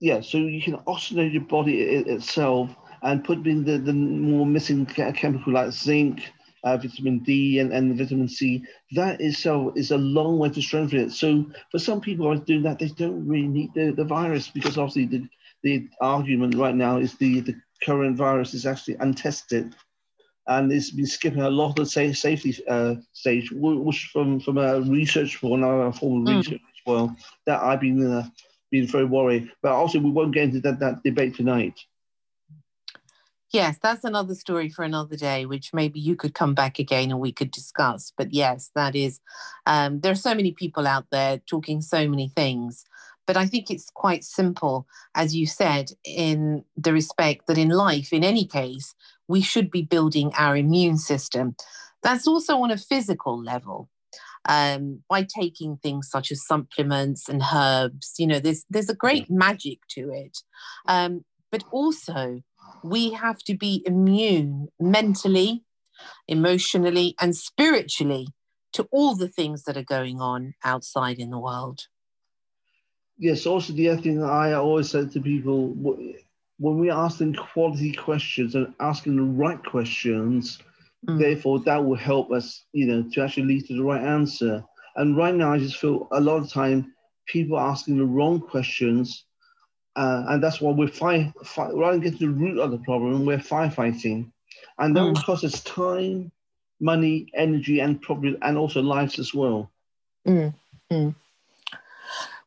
yeah, so you can oxygenate your body it, itself and put in the, the more missing chemical like zinc, Uh, vitamin D and, and vitamin C. That itself is a long way to strengthen it. So for some people who are doing that, they don't really need the, the virus, because obviously the, the argument right now is the, the current virus is actually untested and it's been skipping a lot of the safe, safety uh, stage, which from, from a research point, a formal mm. research as well, that I've been, uh, been very worried. But also we won't get into that, that debate tonight. Yes, that's another story for another day, which maybe you could come back again and we could discuss. But yes, that is, um, there are so many people out there talking so many things. But I think it's quite simple, as you said, in the respect that in life, in any case, we should be building our immune system. That's also on a physical level, um, by taking things such as supplements and herbs. You know, there's, there's a great magic to it. Um, but also, we have to be immune mentally, emotionally, and spiritually to all the things that are going on outside in the world. Yes, also the other thing that I always said to people, when we ask them quality questions and asking the right questions, mm. therefore that will help us, you know, to actually lead to the right answer. And right now I just feel a lot of time people are asking the wrong questions. Uh, and that's why we're fight, fight, rather than get to the root of the problem, we're firefighting. And that mm. will cost us time, money, energy, and probably, and also lives as well. Mm. Mm.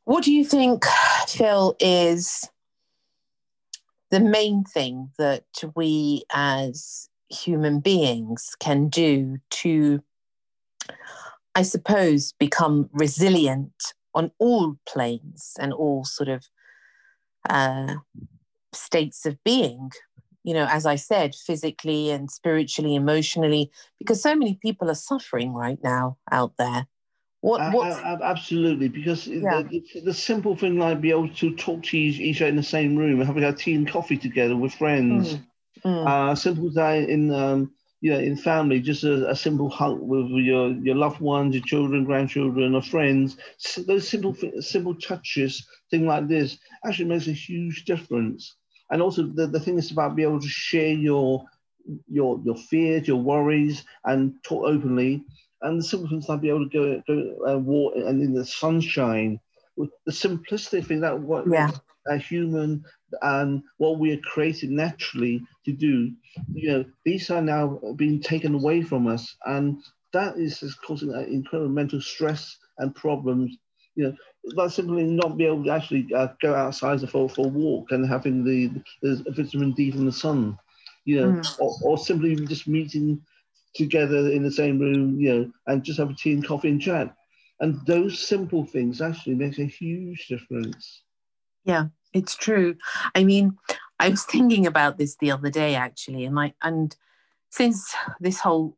What do you think, Phil, is the main thing that we as human beings can do to, I suppose, become resilient on all planes and all sort of Uh, states of being, you know, as I said, physically and spiritually, emotionally, because so many people are suffering right now out there. What? Uh, uh, absolutely, because yeah. the, the simple thing like be able to talk to each, each other in the same room and having a tea and coffee together with friends. Mm. Mm. Uh, simple day in, um, you know, in family, just a, a simple hug with your, your loved ones, your children, grandchildren, or friends. So those simple simple touches, thing like this, actually makes a huge difference. And also the, the thing is about being able to share your your your fears, your worries, and talk openly. And the simple things like be able to go go uh, walk and in the sunshine. With the simplistic thing that what yeah. a human and what we are created naturally to do, you know, these are now being taken away from us, and that is just causing uh, incredible mental stress and problems. You know, that's simply not be able to actually uh, go outside for, for a walk and having the, the vitamin D from the sun, you know, mm. or, or simply just meeting together in the same room, you know, and just have a tea and coffee and chat. And those simple things actually make a huge difference. Yeah, it's true. I mean, I was thinking about this the other day, actually, and, I, and since this whole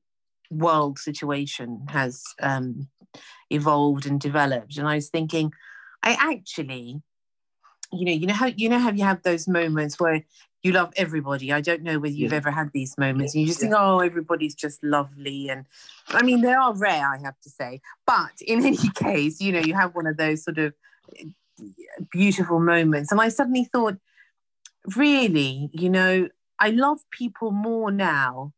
world situation has um, evolved and developed, and I was thinking, I actually, you know, you know how you know how you have those moments where you love everybody. I don't know whether you've yeah. ever had these moments. And you just yeah. think, oh, everybody's just lovely. And I mean, they are rare, I have to say. But in any case, you know, you have one of those sort of beautiful moments. And I suddenly thought, really, you know, I love people more now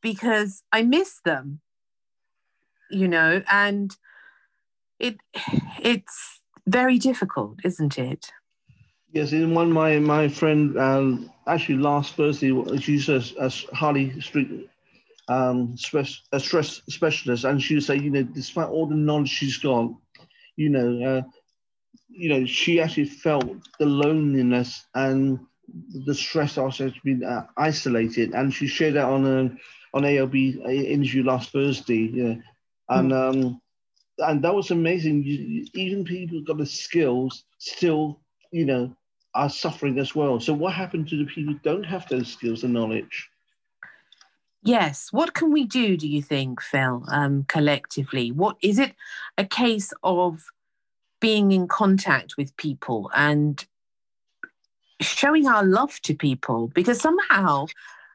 because I miss them, you know, and it it's very difficult, isn't it? Yes, in one, my my friend, um, actually last Thursday, she's a, a highly strict um, stress, a stress specialist, and she would say, you know, despite all the knowledge she's got, you know, uh, you know, she actually felt the loneliness and the stress also to be uh, isolated, and she shared that on a on A L B interview last Thursday, you know, and mm. um, and that was amazing. You, even people who got the skills still, you know, are suffering as well. So what happens to the people who don't have those skills and knowledge? Yes. What can we do, do you think, Phil, um, collectively? What is it a case of being in contact with people and showing our love to people? Because somehow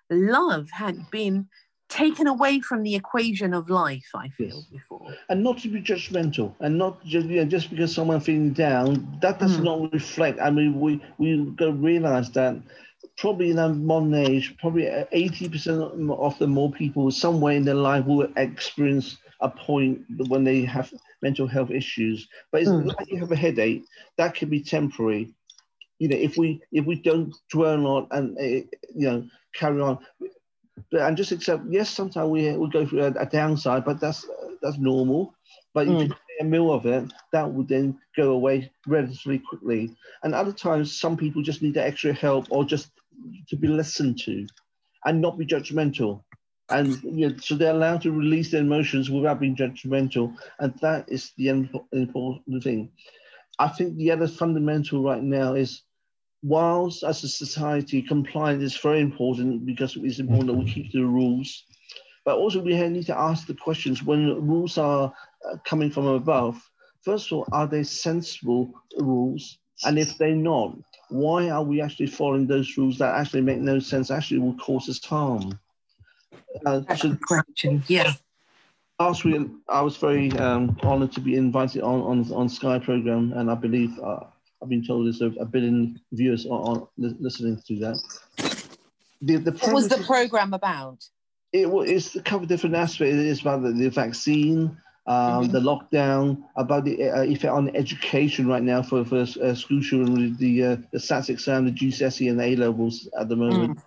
love had been taken away from the equation of life, I feel, yes. before. And not to be judgmental, and not just, you know, just because someone's feeling down, that does mm. not reflect. I mean, we, we've got to realise that probably in our modern age, probably eighty percent of the more people somewhere in their life will experience a point when they have mental health issues. But it's mm. like you have a headache, that can be temporary. You know, if we if we don't dwell on and, uh, you know, carry on, and just accept, yes, sometimes we will go through a, a downside, but that's uh, that's normal. But mm. if you get a meal of it, that would then go away relatively quickly. And other times, some people just need that extra help or just to be listened to and not be judgmental. And you know, so they're allowed to release their emotions without being judgmental. And that is the important thing. I think the other fundamental right now is, whilst as a society, compliance is very important because it's important that we keep to the rules, but also we need to ask the questions when rules are coming from above. First of all, are they sensible rules? And if they're not, why are we actually following those rules that actually make no sense, actually will cause us harm? Uh, That's so a question, yeah. Last week, I was very um, honoured to be invited on, on, on Sky programme, and I believe uh, I've been told there's a, a billion viewers on, on listening to that. The, the what was the programme about? It it's a couple of different aspects. It is about the, the vaccine, um, mm-hmm. the lockdown, about the uh, effect on education right now for, for uh, school children, the, uh, the SATs exam, the G C S E and A levels at the moment. Mm.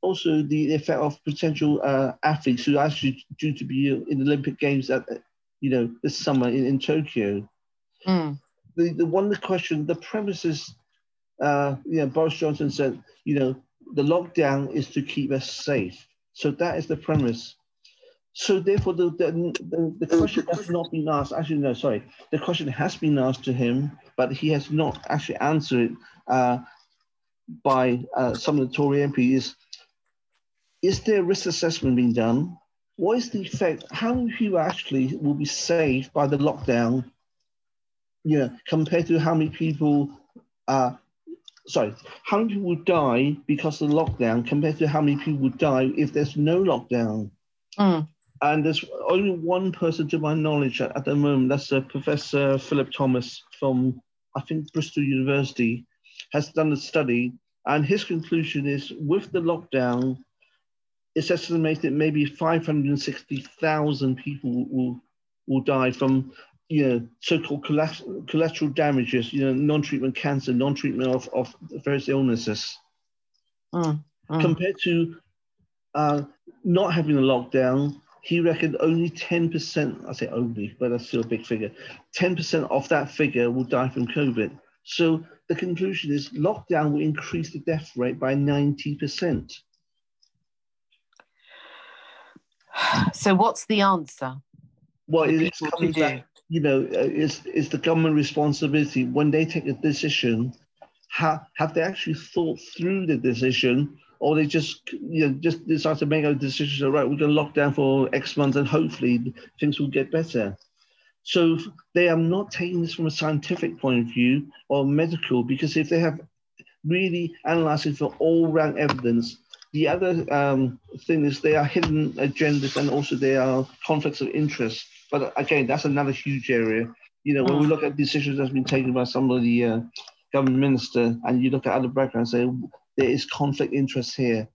Also, the effect of potential uh, athletes who are actually due to be in the Olympic Games at, you know, this summer in, in Tokyo. Mm. The the one the question, the premise is, uh, you know, Boris Johnson said, you know, the lockdown is to keep us safe. So that is the premise. So therefore, the the, the, the question has not been asked. Actually, no, sorry, the question has been asked to him, but he has not actually answered it uh, by uh, some of the Tory M Ps. Is there a risk assessment being done? What is the effect? How many people actually will be saved by the lockdown? You know, compared to how many people, uh, sorry, how many people will die because of the lockdown compared to how many people would die if there's no lockdown? Mm. And there's only one person, to my knowledge, at, at the moment. That's uh, Professor Philip Thomas from, I think, Bristol University, has done a study, and his conclusion is with the lockdown, it's estimated maybe five hundred sixty thousand people will will die from, you know, so-called collateral damages, you know, non-treatment cancer, non-treatment of, of various illnesses. Mm, mm. Compared to uh, not having a lockdown, he reckoned only ten percent, I say only, but that's still a big figure, ten percent of that figure will die from COVID. So the conclusion is lockdown will increase the death rate by ninety percent. So what's the answer? Well, it's coming back, you know, it's, it's the government responsibility. When they take a decision, ha have they actually thought through the decision, or they just, you know, just decide to make a decision, all right, we're going to lock down for X months and hopefully things will get better. So they are not taking this from a scientific point of view or medical, because if they have really analysed it for all-round evidence. The other um, thing is they are hidden agendas, and also they are conflicts of interest. But again, that's another huge area. You know, when mm. we look at decisions that's been taken by some of the uh, government minister, and you look at other backgrounds, say there is conflict interest here.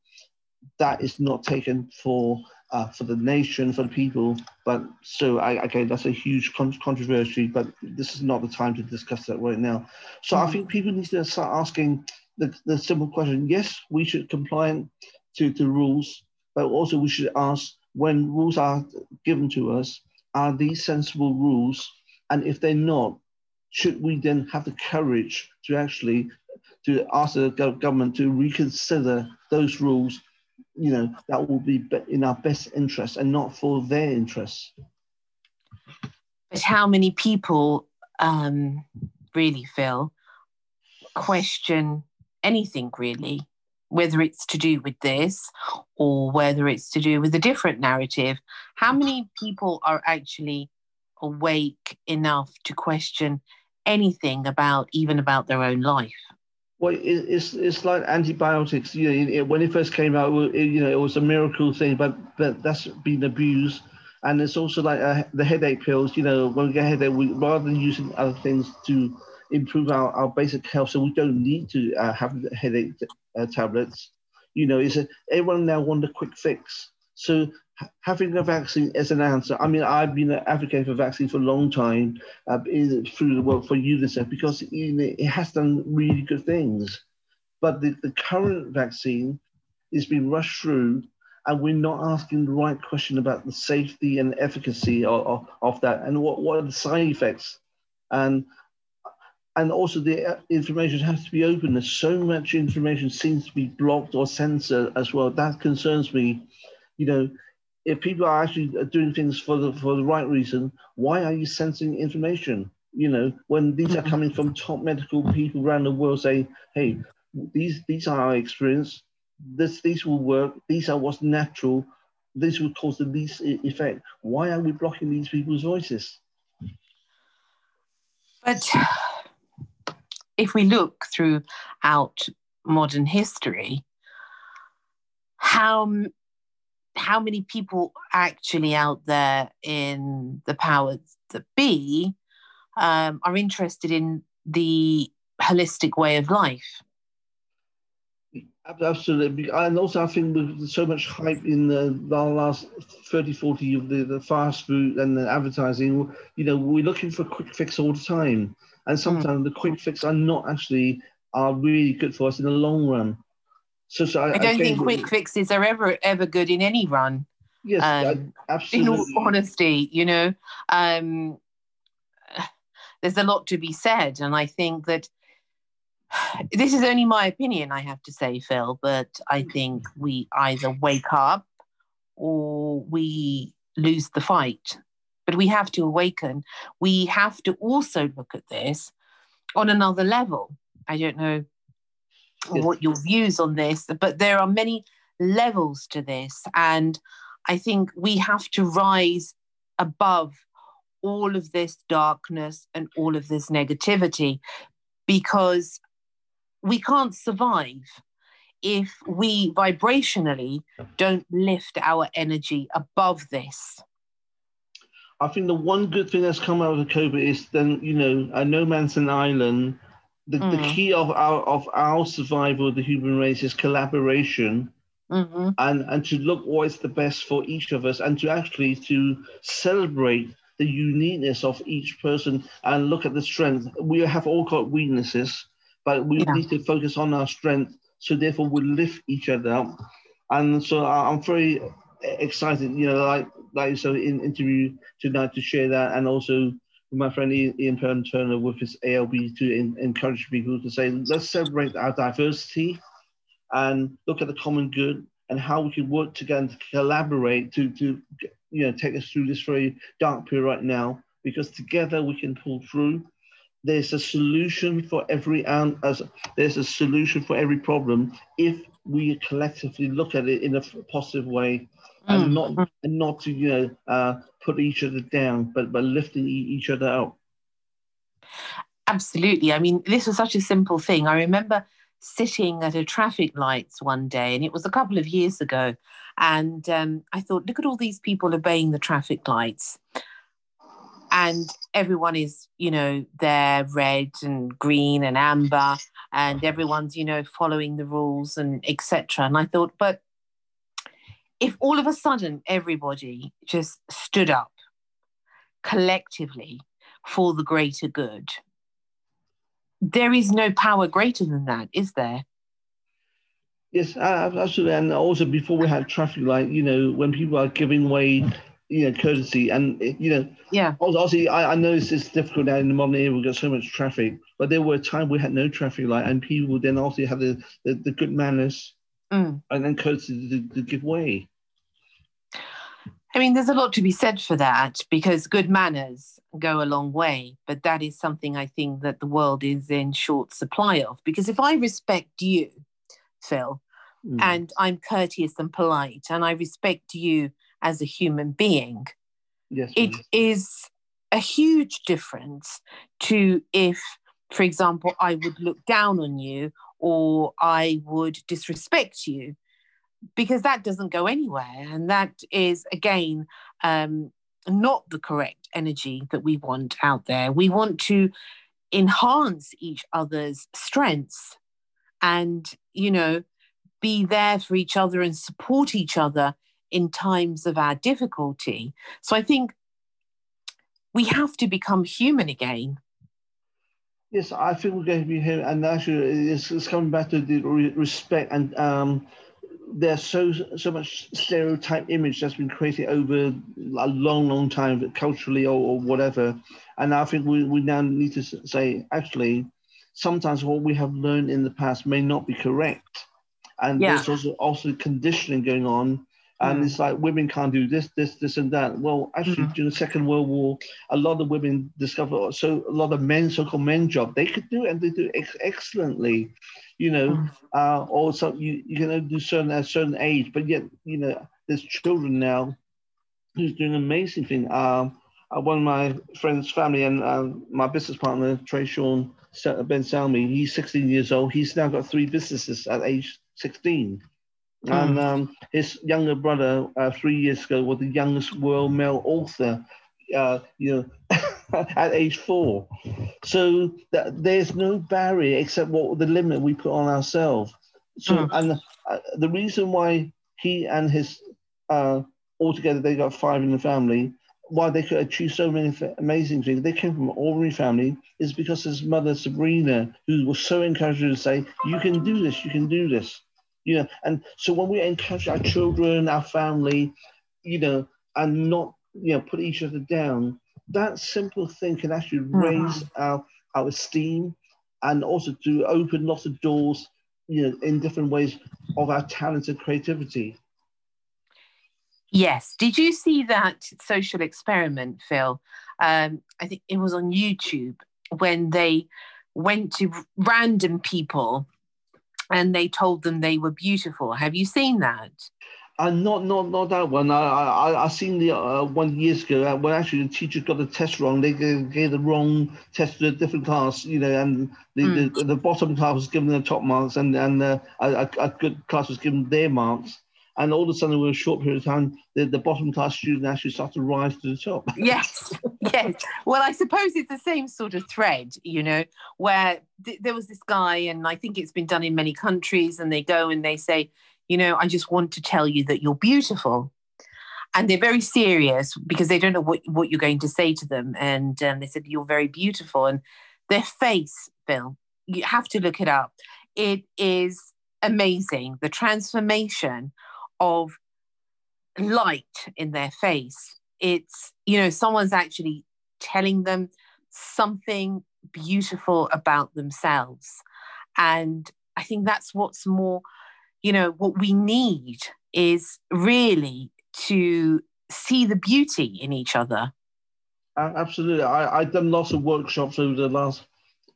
That is not taken for uh, for the nation, for the people. But so I, again, that's a huge con controversy. But this is not the time to discuss that right now. So mm. I think people need to start asking The, the simple question. Yes, we should comply to the rules, but also we should ask, when rules are given to us, are these sensible rules? And if they're not, should we then have the courage to actually to ask the government to reconsider those rules, you know, that will be in our best interest and not for their interests? But how many people um, really, Phil, question anything really, whether it's to do with this or whether it's to do with a different narrative. How many people are actually awake enough to question anything about, even about their own life? Well, it's it's like antibiotics. You know, when it first came out, it, you know, it was a miracle thing, but but that's been abused. And it's also like uh, the headache pills. You know, when we get a headache, we, rather than using other things to improve our, our basic health, so we don't need to uh, have headache uh, tablets. You know, it's a, everyone now wants a quick fix. So having a vaccine as an answer. I mean, I've been an advocate for vaccines for a long time uh, through the work for UNICEF, because you know, it has done really good things. But the, the current vaccine is being rushed through, and we're not asking the right question about the safety and efficacy of, of, of that, and what, what are the side effects. And and also the information has to be open. There's so much information seems to be blocked or censored as well. That concerns me. You know, if people are actually doing things for the for the right reason, why are you censoring information? You know, when these are coming from top medical people around the world saying, hey, these these are our experience, this these will work, these are what's natural, this will cause the least effect. Why are we blocking these people's voices? But if we look throughout modern history, how How many people actually out there in the powers that be um, are interested in the holistic way of life? Absolutely. And also I think with so much hype in the, the last thirty, forty of the, the fast food and the advertising, you know, we're looking for a quick fix all the time. And sometimes mm. the quick fix are not actually are really good for us in the long run. So, so I, I don't I think quick fixes are ever, ever good in any run. Yes, um, absolutely. In all honesty, you know, um, there's a lot to be said. And I think that this is only my opinion, I have to say, Phil, but I think we either wake up or we lose the fight. But we have to awaken. We have to also look at this on another level. I don't know what your views on this, but there are many levels to this, and I think we have to rise above all of this darkness and all of this negativity, because we can't survive if we vibrationally don't lift our energy above this. I think the one good thing that's come out of the COVID is then, you know, a no man's an island. The, mm. the key of our of our survival of the human race is collaboration, mm-hmm. and, and to look what's the best for each of us, and to actually to celebrate the uniqueness of each person and look at the strength. We have all got weaknesses, but we yeah. need to focus on our strength, so therefore we lift each other up. And so I'm very excited, you know, like like so in interview tonight to share that, and also my friend Ian Pelham Turner with his A L B to in, encourage people to say, let's celebrate our diversity and look at the common good and how we can work together and collaborate to, to you know, take us through this very dark period right now, because together we can pull through. There's a solution for every um, as there's a solution for every problem if we collectively look at it in a positive way, mm. and not and not to you know uh, put each other down, but by lifting each other up. Absolutely. I mean, this was such a simple thing. I remember sitting at a traffic lights one day, and it was a couple of years ago, and um, I thought, look at all these people obeying the traffic lights. And everyone is, you know, they're red and green and amber, and everyone's, you know, following the rules and et cetera. And I thought, but if all of a sudden everybody just stood up collectively for the greater good, there is no power greater than that, is there? Yes, absolutely. And also before we had traffic light, you know, when people are giving way, you know, courtesy, and you know, yeah. Obviously, I, I know this is difficult now in the modern era. We've got so much traffic, but there were a time we had no traffic light, and people then obviously had the, the, the good manners mm. and then courtesy to, to give way. I mean, there's a lot to be said for that, because good manners go a long way. But that is something I think that the world is in short supply of. Because if I respect you, Phil, mm. and I'm courteous and polite, and I respect you as a human being, yes, it ma'am. is a huge difference to if, for example, I would look down on you or I would disrespect you. Because that doesn't go anywhere. And that is, again, um, not the correct energy that we want out there. We want to enhance each other's strengths and, you know, be there for each other and support each other in times of our difficulty. So I think we have to become human again. Yes, I think we're going to be here. And actually, it's, it's coming back to the re- respect and... Um, There's so so much stereotype image that's been created over a long, long time, culturally or, or whatever. And I think we, we now need to say, actually, sometimes what we have learned in the past may not be correct. And yeah. there's also, also conditioning going on. And mm. it's like, women can't do this, this, this, and that. Well, actually, mm. during the Second World War, a lot of women discovered, so a lot of men, so-called men job, they could do it, and they do it ex- excellently. You know, mm. uh, or so you, you can only do certain at a certain age, but yet, you know, there's children now who's doing an amazing thing. Uh, one of my friend's family and uh, my business partner, Trey-Sean Bensalmi, he's sixteen years old. He's now got three businesses at age sixteen. Mm. And um, his younger brother, uh, three years ago, was the youngest world male author, uh, you know, at age four. So that there's no barrier except what the limit we put on ourselves. So mm. and uh, the reason why he and his uh, altogether they got five in the family, why they could achieve so many f- amazing things. They came from an ordinary family, is because his mother Sabrina, who was so encouraging to say, "You can do this, you can do this," you know. And so when we encourage our children, our family, you know, and not you know put each other down. That simple thing can actually raise mm-hmm. our, our esteem, and also to open lots of doors, you know, in different ways of our talents and creativity. Yes. Did you see that social experiment, Phil? Um, I think it was on YouTube, when they went to random people and they told them they were beautiful. Have you seen that? And uh, not, not, not that one. I, I, I seen the uh, one years ago when actually the teacher got the test wrong. They gave, gave the wrong test to a different class, you know, and the, mm. the, the bottom class was given the top marks, and and uh, a, a good class was given their marks. And all of a sudden, in a short period of time, the, the bottom class student actually started to rise to the top. Yes, yes. Well, I suppose it's the same sort of thread, you know, where th- there was this guy, and I think it's been done in many countries, and they go and they say, you know, I just want to tell you that you're beautiful. And they're very serious because they don't know what, what you're going to say to them. And um, they said, you're very beautiful. And their face, Phil, you have to look it up. It is amazing, the transformation of light in their face. It's, you know, someone's actually telling them something beautiful about themselves. And I think that's what's more... You know, what we need is really to see the beauty in each other. Uh, absolutely. I, I've done lots of workshops over the last,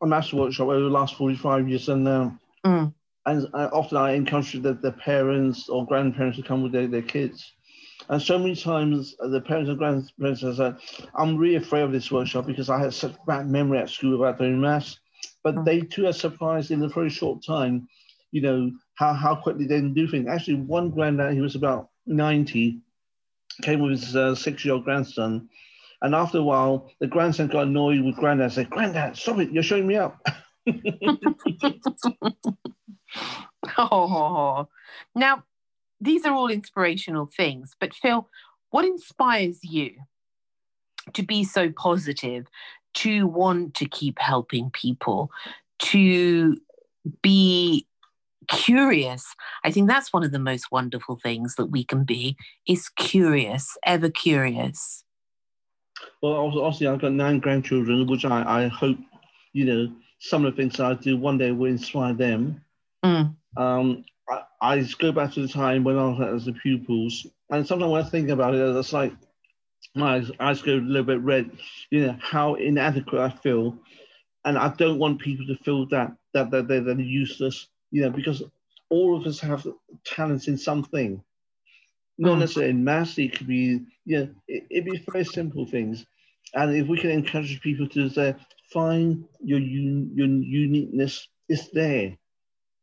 a master workshop over the last forty-five years. And um, mm. and I, often I encourage the, the parents or grandparents to come with their, their kids. And so many times the parents and grandparents have said, I'm really afraid of this workshop because I had such bad memory at school about doing maths. But mm. they too are surprised in a very short time, you know, how how quickly they can do things. Actually, one granddad, he was about ninety, came with his uh, six-year-old grandson. And after a while, the grandson got annoyed with granddad and said, "Granddad, stop it, you're showing me up." Oh, now, these are all inspirational things. But Phil, what inspires you to be so positive, to want to keep helping people, to be... curious. I think that's one of the most wonderful things that we can be, is curious, ever curious. Well, obviously, I've got nine grandchildren, which I, I hope, you know, some of the things I do one day will inspire them. Mm. Um, I, I just go back to the time when I was at the pupils, and sometimes when I think about it, it's like my eyes go a little bit red, you know, how inadequate I feel. And I don't want people to feel that, that, that they're, they're useless, you know, because all of us have talents in something. Not necessarily in maths, it could be, you know, it, it'd be very simple things. And if we can encourage people to say, find your, un, your uniqueness, it's there.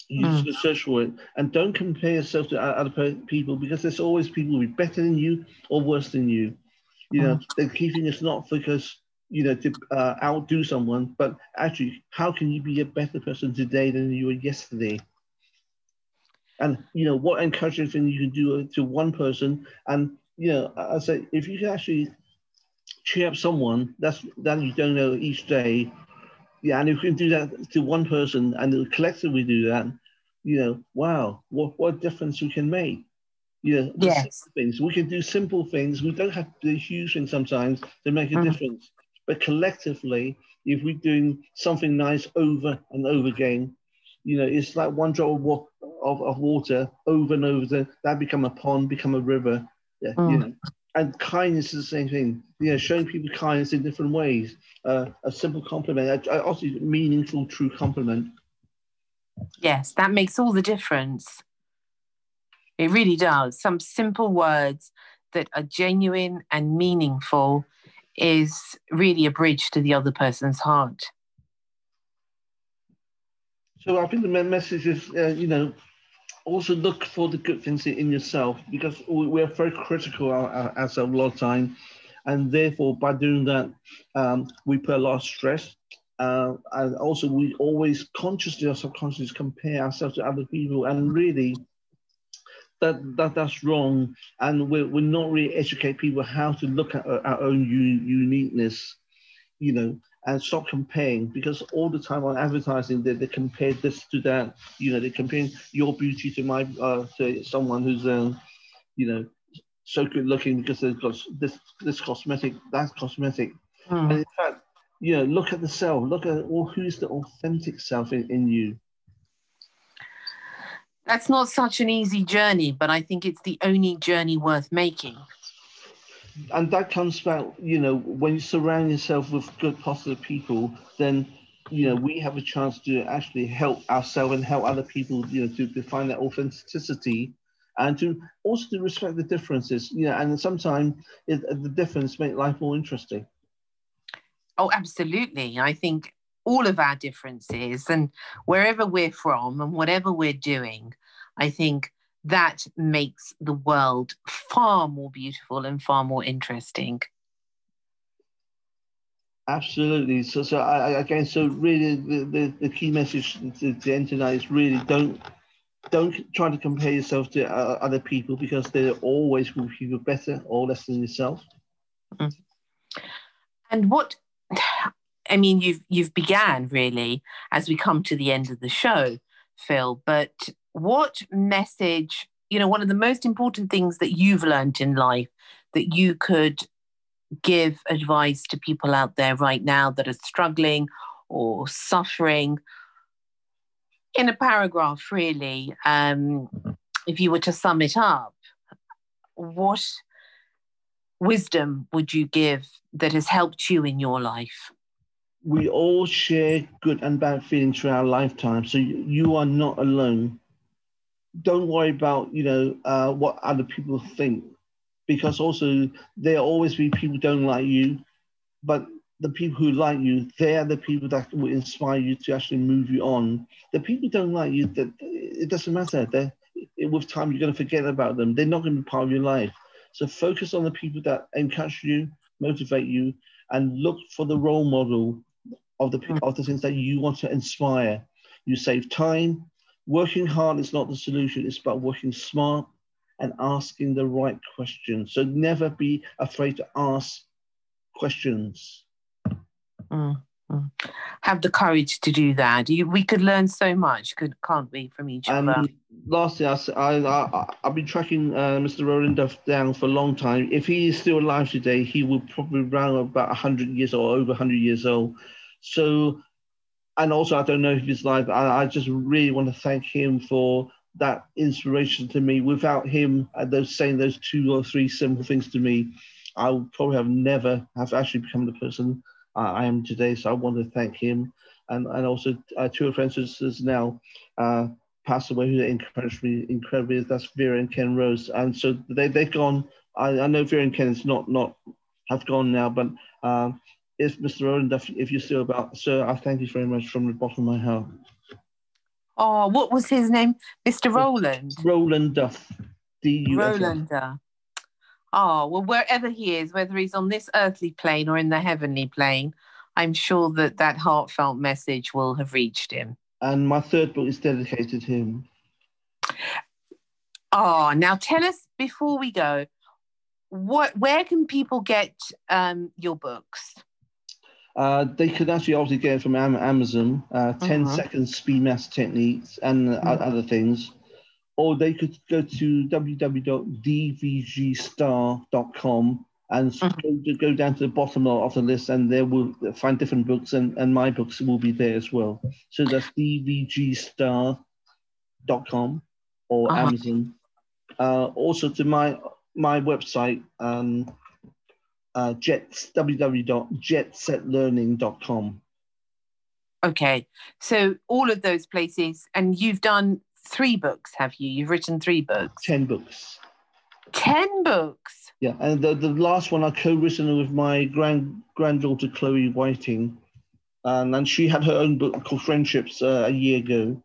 You mm. just search for it. And don't compare yourself to other people, because there's always people who are better than you or worse than you. You know, mm. they're keeping us not because, you know, to uh, outdo someone, but actually, how can you be a better person today than you were yesterday? And, you know, what encouraging thing you can do to one person. And, you know, I say, if you can actually cheer up someone that's that you don't know each day, yeah, and if we can do that to one person and collectively do that, you know, wow, what, what difference we can make. You know, yes. things. We can do simple things. We don't have to do huge things sometimes to make a mm. difference. But collectively, if we're doing something nice over and over again, you know, it's like one drop of water. Of, of water over and over, the, that become a pond, become a river. Yeah, mm. you know? And kindness is the same thing. You know, showing people kindness in different ways. Uh, a simple compliment, a, a also meaningful, true compliment. Yes, that makes all the difference. It really does. Some simple words that are genuine and meaningful is really a bridge to the other person's heart. So I think the message is, uh, you know, also look for the good things in yourself, because we're very critical ourselves a lot of time, and therefore by doing that, um, we put a lot of stress, uh, and also we always consciously or subconsciously compare ourselves to other people, and really that, that that's wrong, and we're, we're not really educate people how to look at our own uniqueness, you know, and stop comparing, because all the time on advertising, they, they compare this to that, you know, they're comparing your beauty to my, uh, to someone who's, um, you know, so good looking because they've got this, this cosmetic, that cosmetic. Mm. And in fact, you know, look at the self, look at all, who's the authentic self in, in you. That's not such an easy journey, but I think it's the only journey worth making. And that comes back, you know, when you surround yourself with good, positive people, then, you know, we have a chance to actually help ourselves and help other people, you know, to, to find that authenticity, and to also to respect the differences, you know, and sometimes it, the difference makes life more interesting. Oh, absolutely. I think all of our differences, and wherever we're from and whatever we're doing, I think that makes the world far more beautiful and far more interesting. Absolutely. So, so I, again, so really the, the, the key message to the end tonight is really don't, don't try to compare yourself to uh, other people, because there are always people better or less than yourself. Mm. And what, I mean, you've, you've began really as we come to the end of the show, Phil, but what message, you know, one of the most important things that you've learned in life that you could give advice to people out there right now that are struggling or suffering in a paragraph, really, um, if you were to sum it up, what wisdom would you give that has helped you in your life? We all share good and bad feelings through our lifetime, so you are not alone. Don't worry about, you know, uh, what other people think, because also there'll always be people who don't like you, but the people who like you, they're the people that will inspire you to actually move you on. The people who don't like you, that it doesn't matter. They're, with time, you're going to forget about them. They're not going to be part of your life. So focus on the people that encourage you, motivate you, and look for the role model of the, of the things that you want to inspire. You save time. Working hard is not the solution. It's about working smart and asking the right questions. So never be afraid to ask questions. Mm-hmm. Have the courage to do that. You, we could learn so much, could, can't we, from each um, other? Lastly, I, I, I, I've been tracking uh, Mister Rowan Duff down for a long time. If he is still alive today, he will probably be around about a hundred years or over a hundred years old. So... And also, I don't know if he's live, but I, I just really want to thank him for that inspiration to me. Without him and those saying those two or three simple things to me, I would probably have never have actually become the person I am today. So I want to thank him. And, and also uh, two of my friends now uh, passed away who encouraged me incredibly. That's Vera and Ken Rose. And so they, they've gone. I, I know Vera and Ken is not, not have gone now, but um, if Mister Rowan Duff, if you're still about, sir, I thank you very much from the bottom of my heart. Oh, what was his name? Mister Roland? Roland Duff. D U F F. Roland Duff. Oh, well, wherever he is, whether he's on this earthly plane or in the heavenly plane, I'm sure that that heartfelt message will have reached him. And my third book is dedicated to him. Oh, now tell us, before we go, what, where can people get um, your books? Uh, they could actually obviously get it from Amazon, uh, ten second speed math techniques and uh, mm-hmm. other things. Or they could go to w w w dot d v g star dot com and mm-hmm. go, go down to the bottom of the list, and they will find different books, and, and my books will be there as well. So that's d v g star dot com or uh-huh. Amazon. Uh, also to my my website, um, Uh, jets, w w w dot jet set learning dot com. Okay, so all of those places, and you've done three books, have you? You've written three books. Ten books. Ten books? Yeah, and the, the last one I co-written with my grand granddaughter, Chloe Whiting, um, and she had her own book called Friendships uh, a year ago.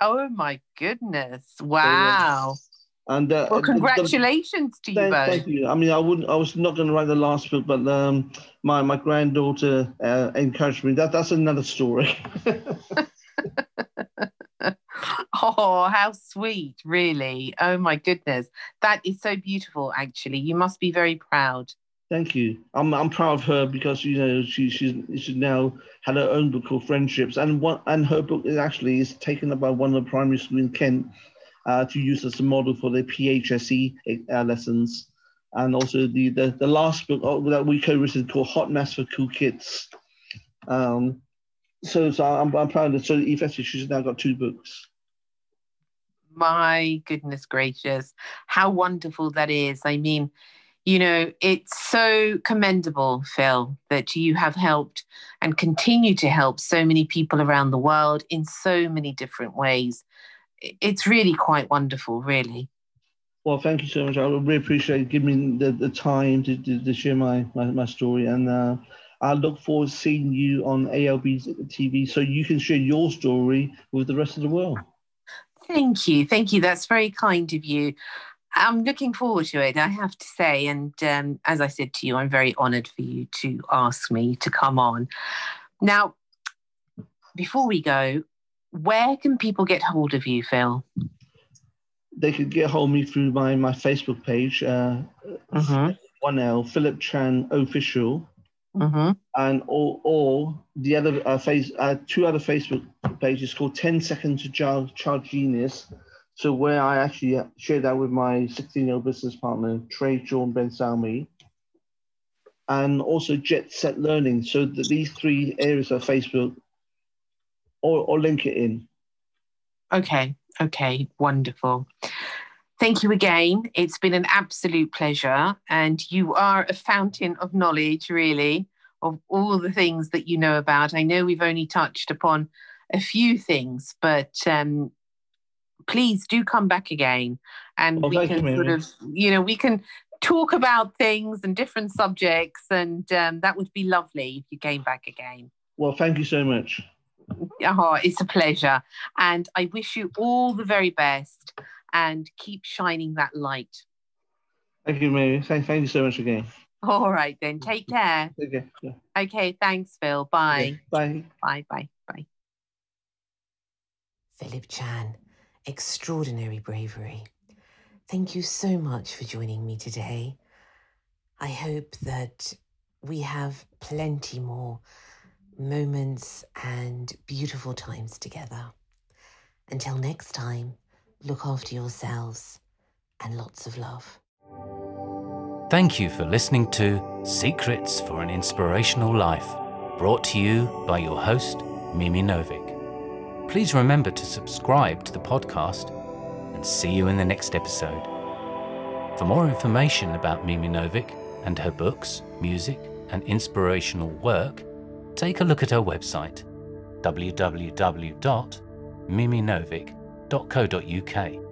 Oh my goodness, wow. So, uh, And, uh, well, congratulations the, to you both. Thank you. I mean, I wouldn't. I was not going to write the last book, but um, my my granddaughter uh, encouraged me. That that's another story. Oh, how sweet! Really. Oh my goodness, that is so beautiful. Actually, you must be very proud. Thank you. I'm I'm proud of her because you know she she's she's now had her own book called Friendships, and one and her book is actually is taken up by one of the primary schools in Kent. Uh, to use as a model for the P H S E uh, lessons. And also the, the, the last book that we co-written called Hot Maths for Cool Kids. Um, so so I'm, I'm proud of it. So effectively, she's now got two books. My goodness gracious, how wonderful that is. I mean, you know, it's so commendable, Phil, that you have helped and continue to help so many people around the world in so many different ways. It's really quite wonderful, really. Well, thank you so much. I really appreciate you giving me the, the time to, to, to share my, my, my story. And uh, I look forward to seeing you on A L B T V so you can share your story with the rest of the world. Thank you. Thank you. That's very kind of you. I'm looking forward to it, I have to say. And um, as I said to you, I'm very honoured for you to ask me to come on. Now, before we go, where can people get hold of you, Phil? They could get hold of me through my, my Facebook page, uh, uh-huh. one L, Philip Chan Official, uh-huh. and or, or the other uh, face, uh, two other Facebook pages called ten seconds to Child, Child Genius, so where I actually share that with my sixteen-year-old business partner, Trey-Sean Bensalmi, and also Jet Set Learning. So the, these three areas of Facebook, Or, or link it in. Okay, okay, wonderful. Thank you again. It's been an absolute pleasure. And you are a fountain of knowledge, really, of all the things that you know about. I know we've only touched upon a few things, but um, please do come back again. And well, we can you, sort Mary. of, you know, we can talk about things and different subjects. And um, that would be lovely if you came back again. Well, thank you so much. Oh, it's a pleasure. And I wish you all the very best and keep shining that light. Thank you, Mary. Thank, thank you so much again. All right, then. Take care. Okay, yeah. Okay, thanks, Phil. Bye. Yeah, bye. Bye, bye, bye. Philip Chan, extraordinary bravery. Thank you so much for joining me today. I hope that we have plenty more moments and beautiful times together. Until next time, look after yourselves and lots of love. Thank you for listening to Secrets for an Inspirational Life, brought to you by your host, Mimi Novick. Please remember to subscribe to the podcast and see you in the next episode. For more information about Mimi Novick and her books, music, and inspirational work, take a look at her website, w w w dot mimi novick dot co dot u k.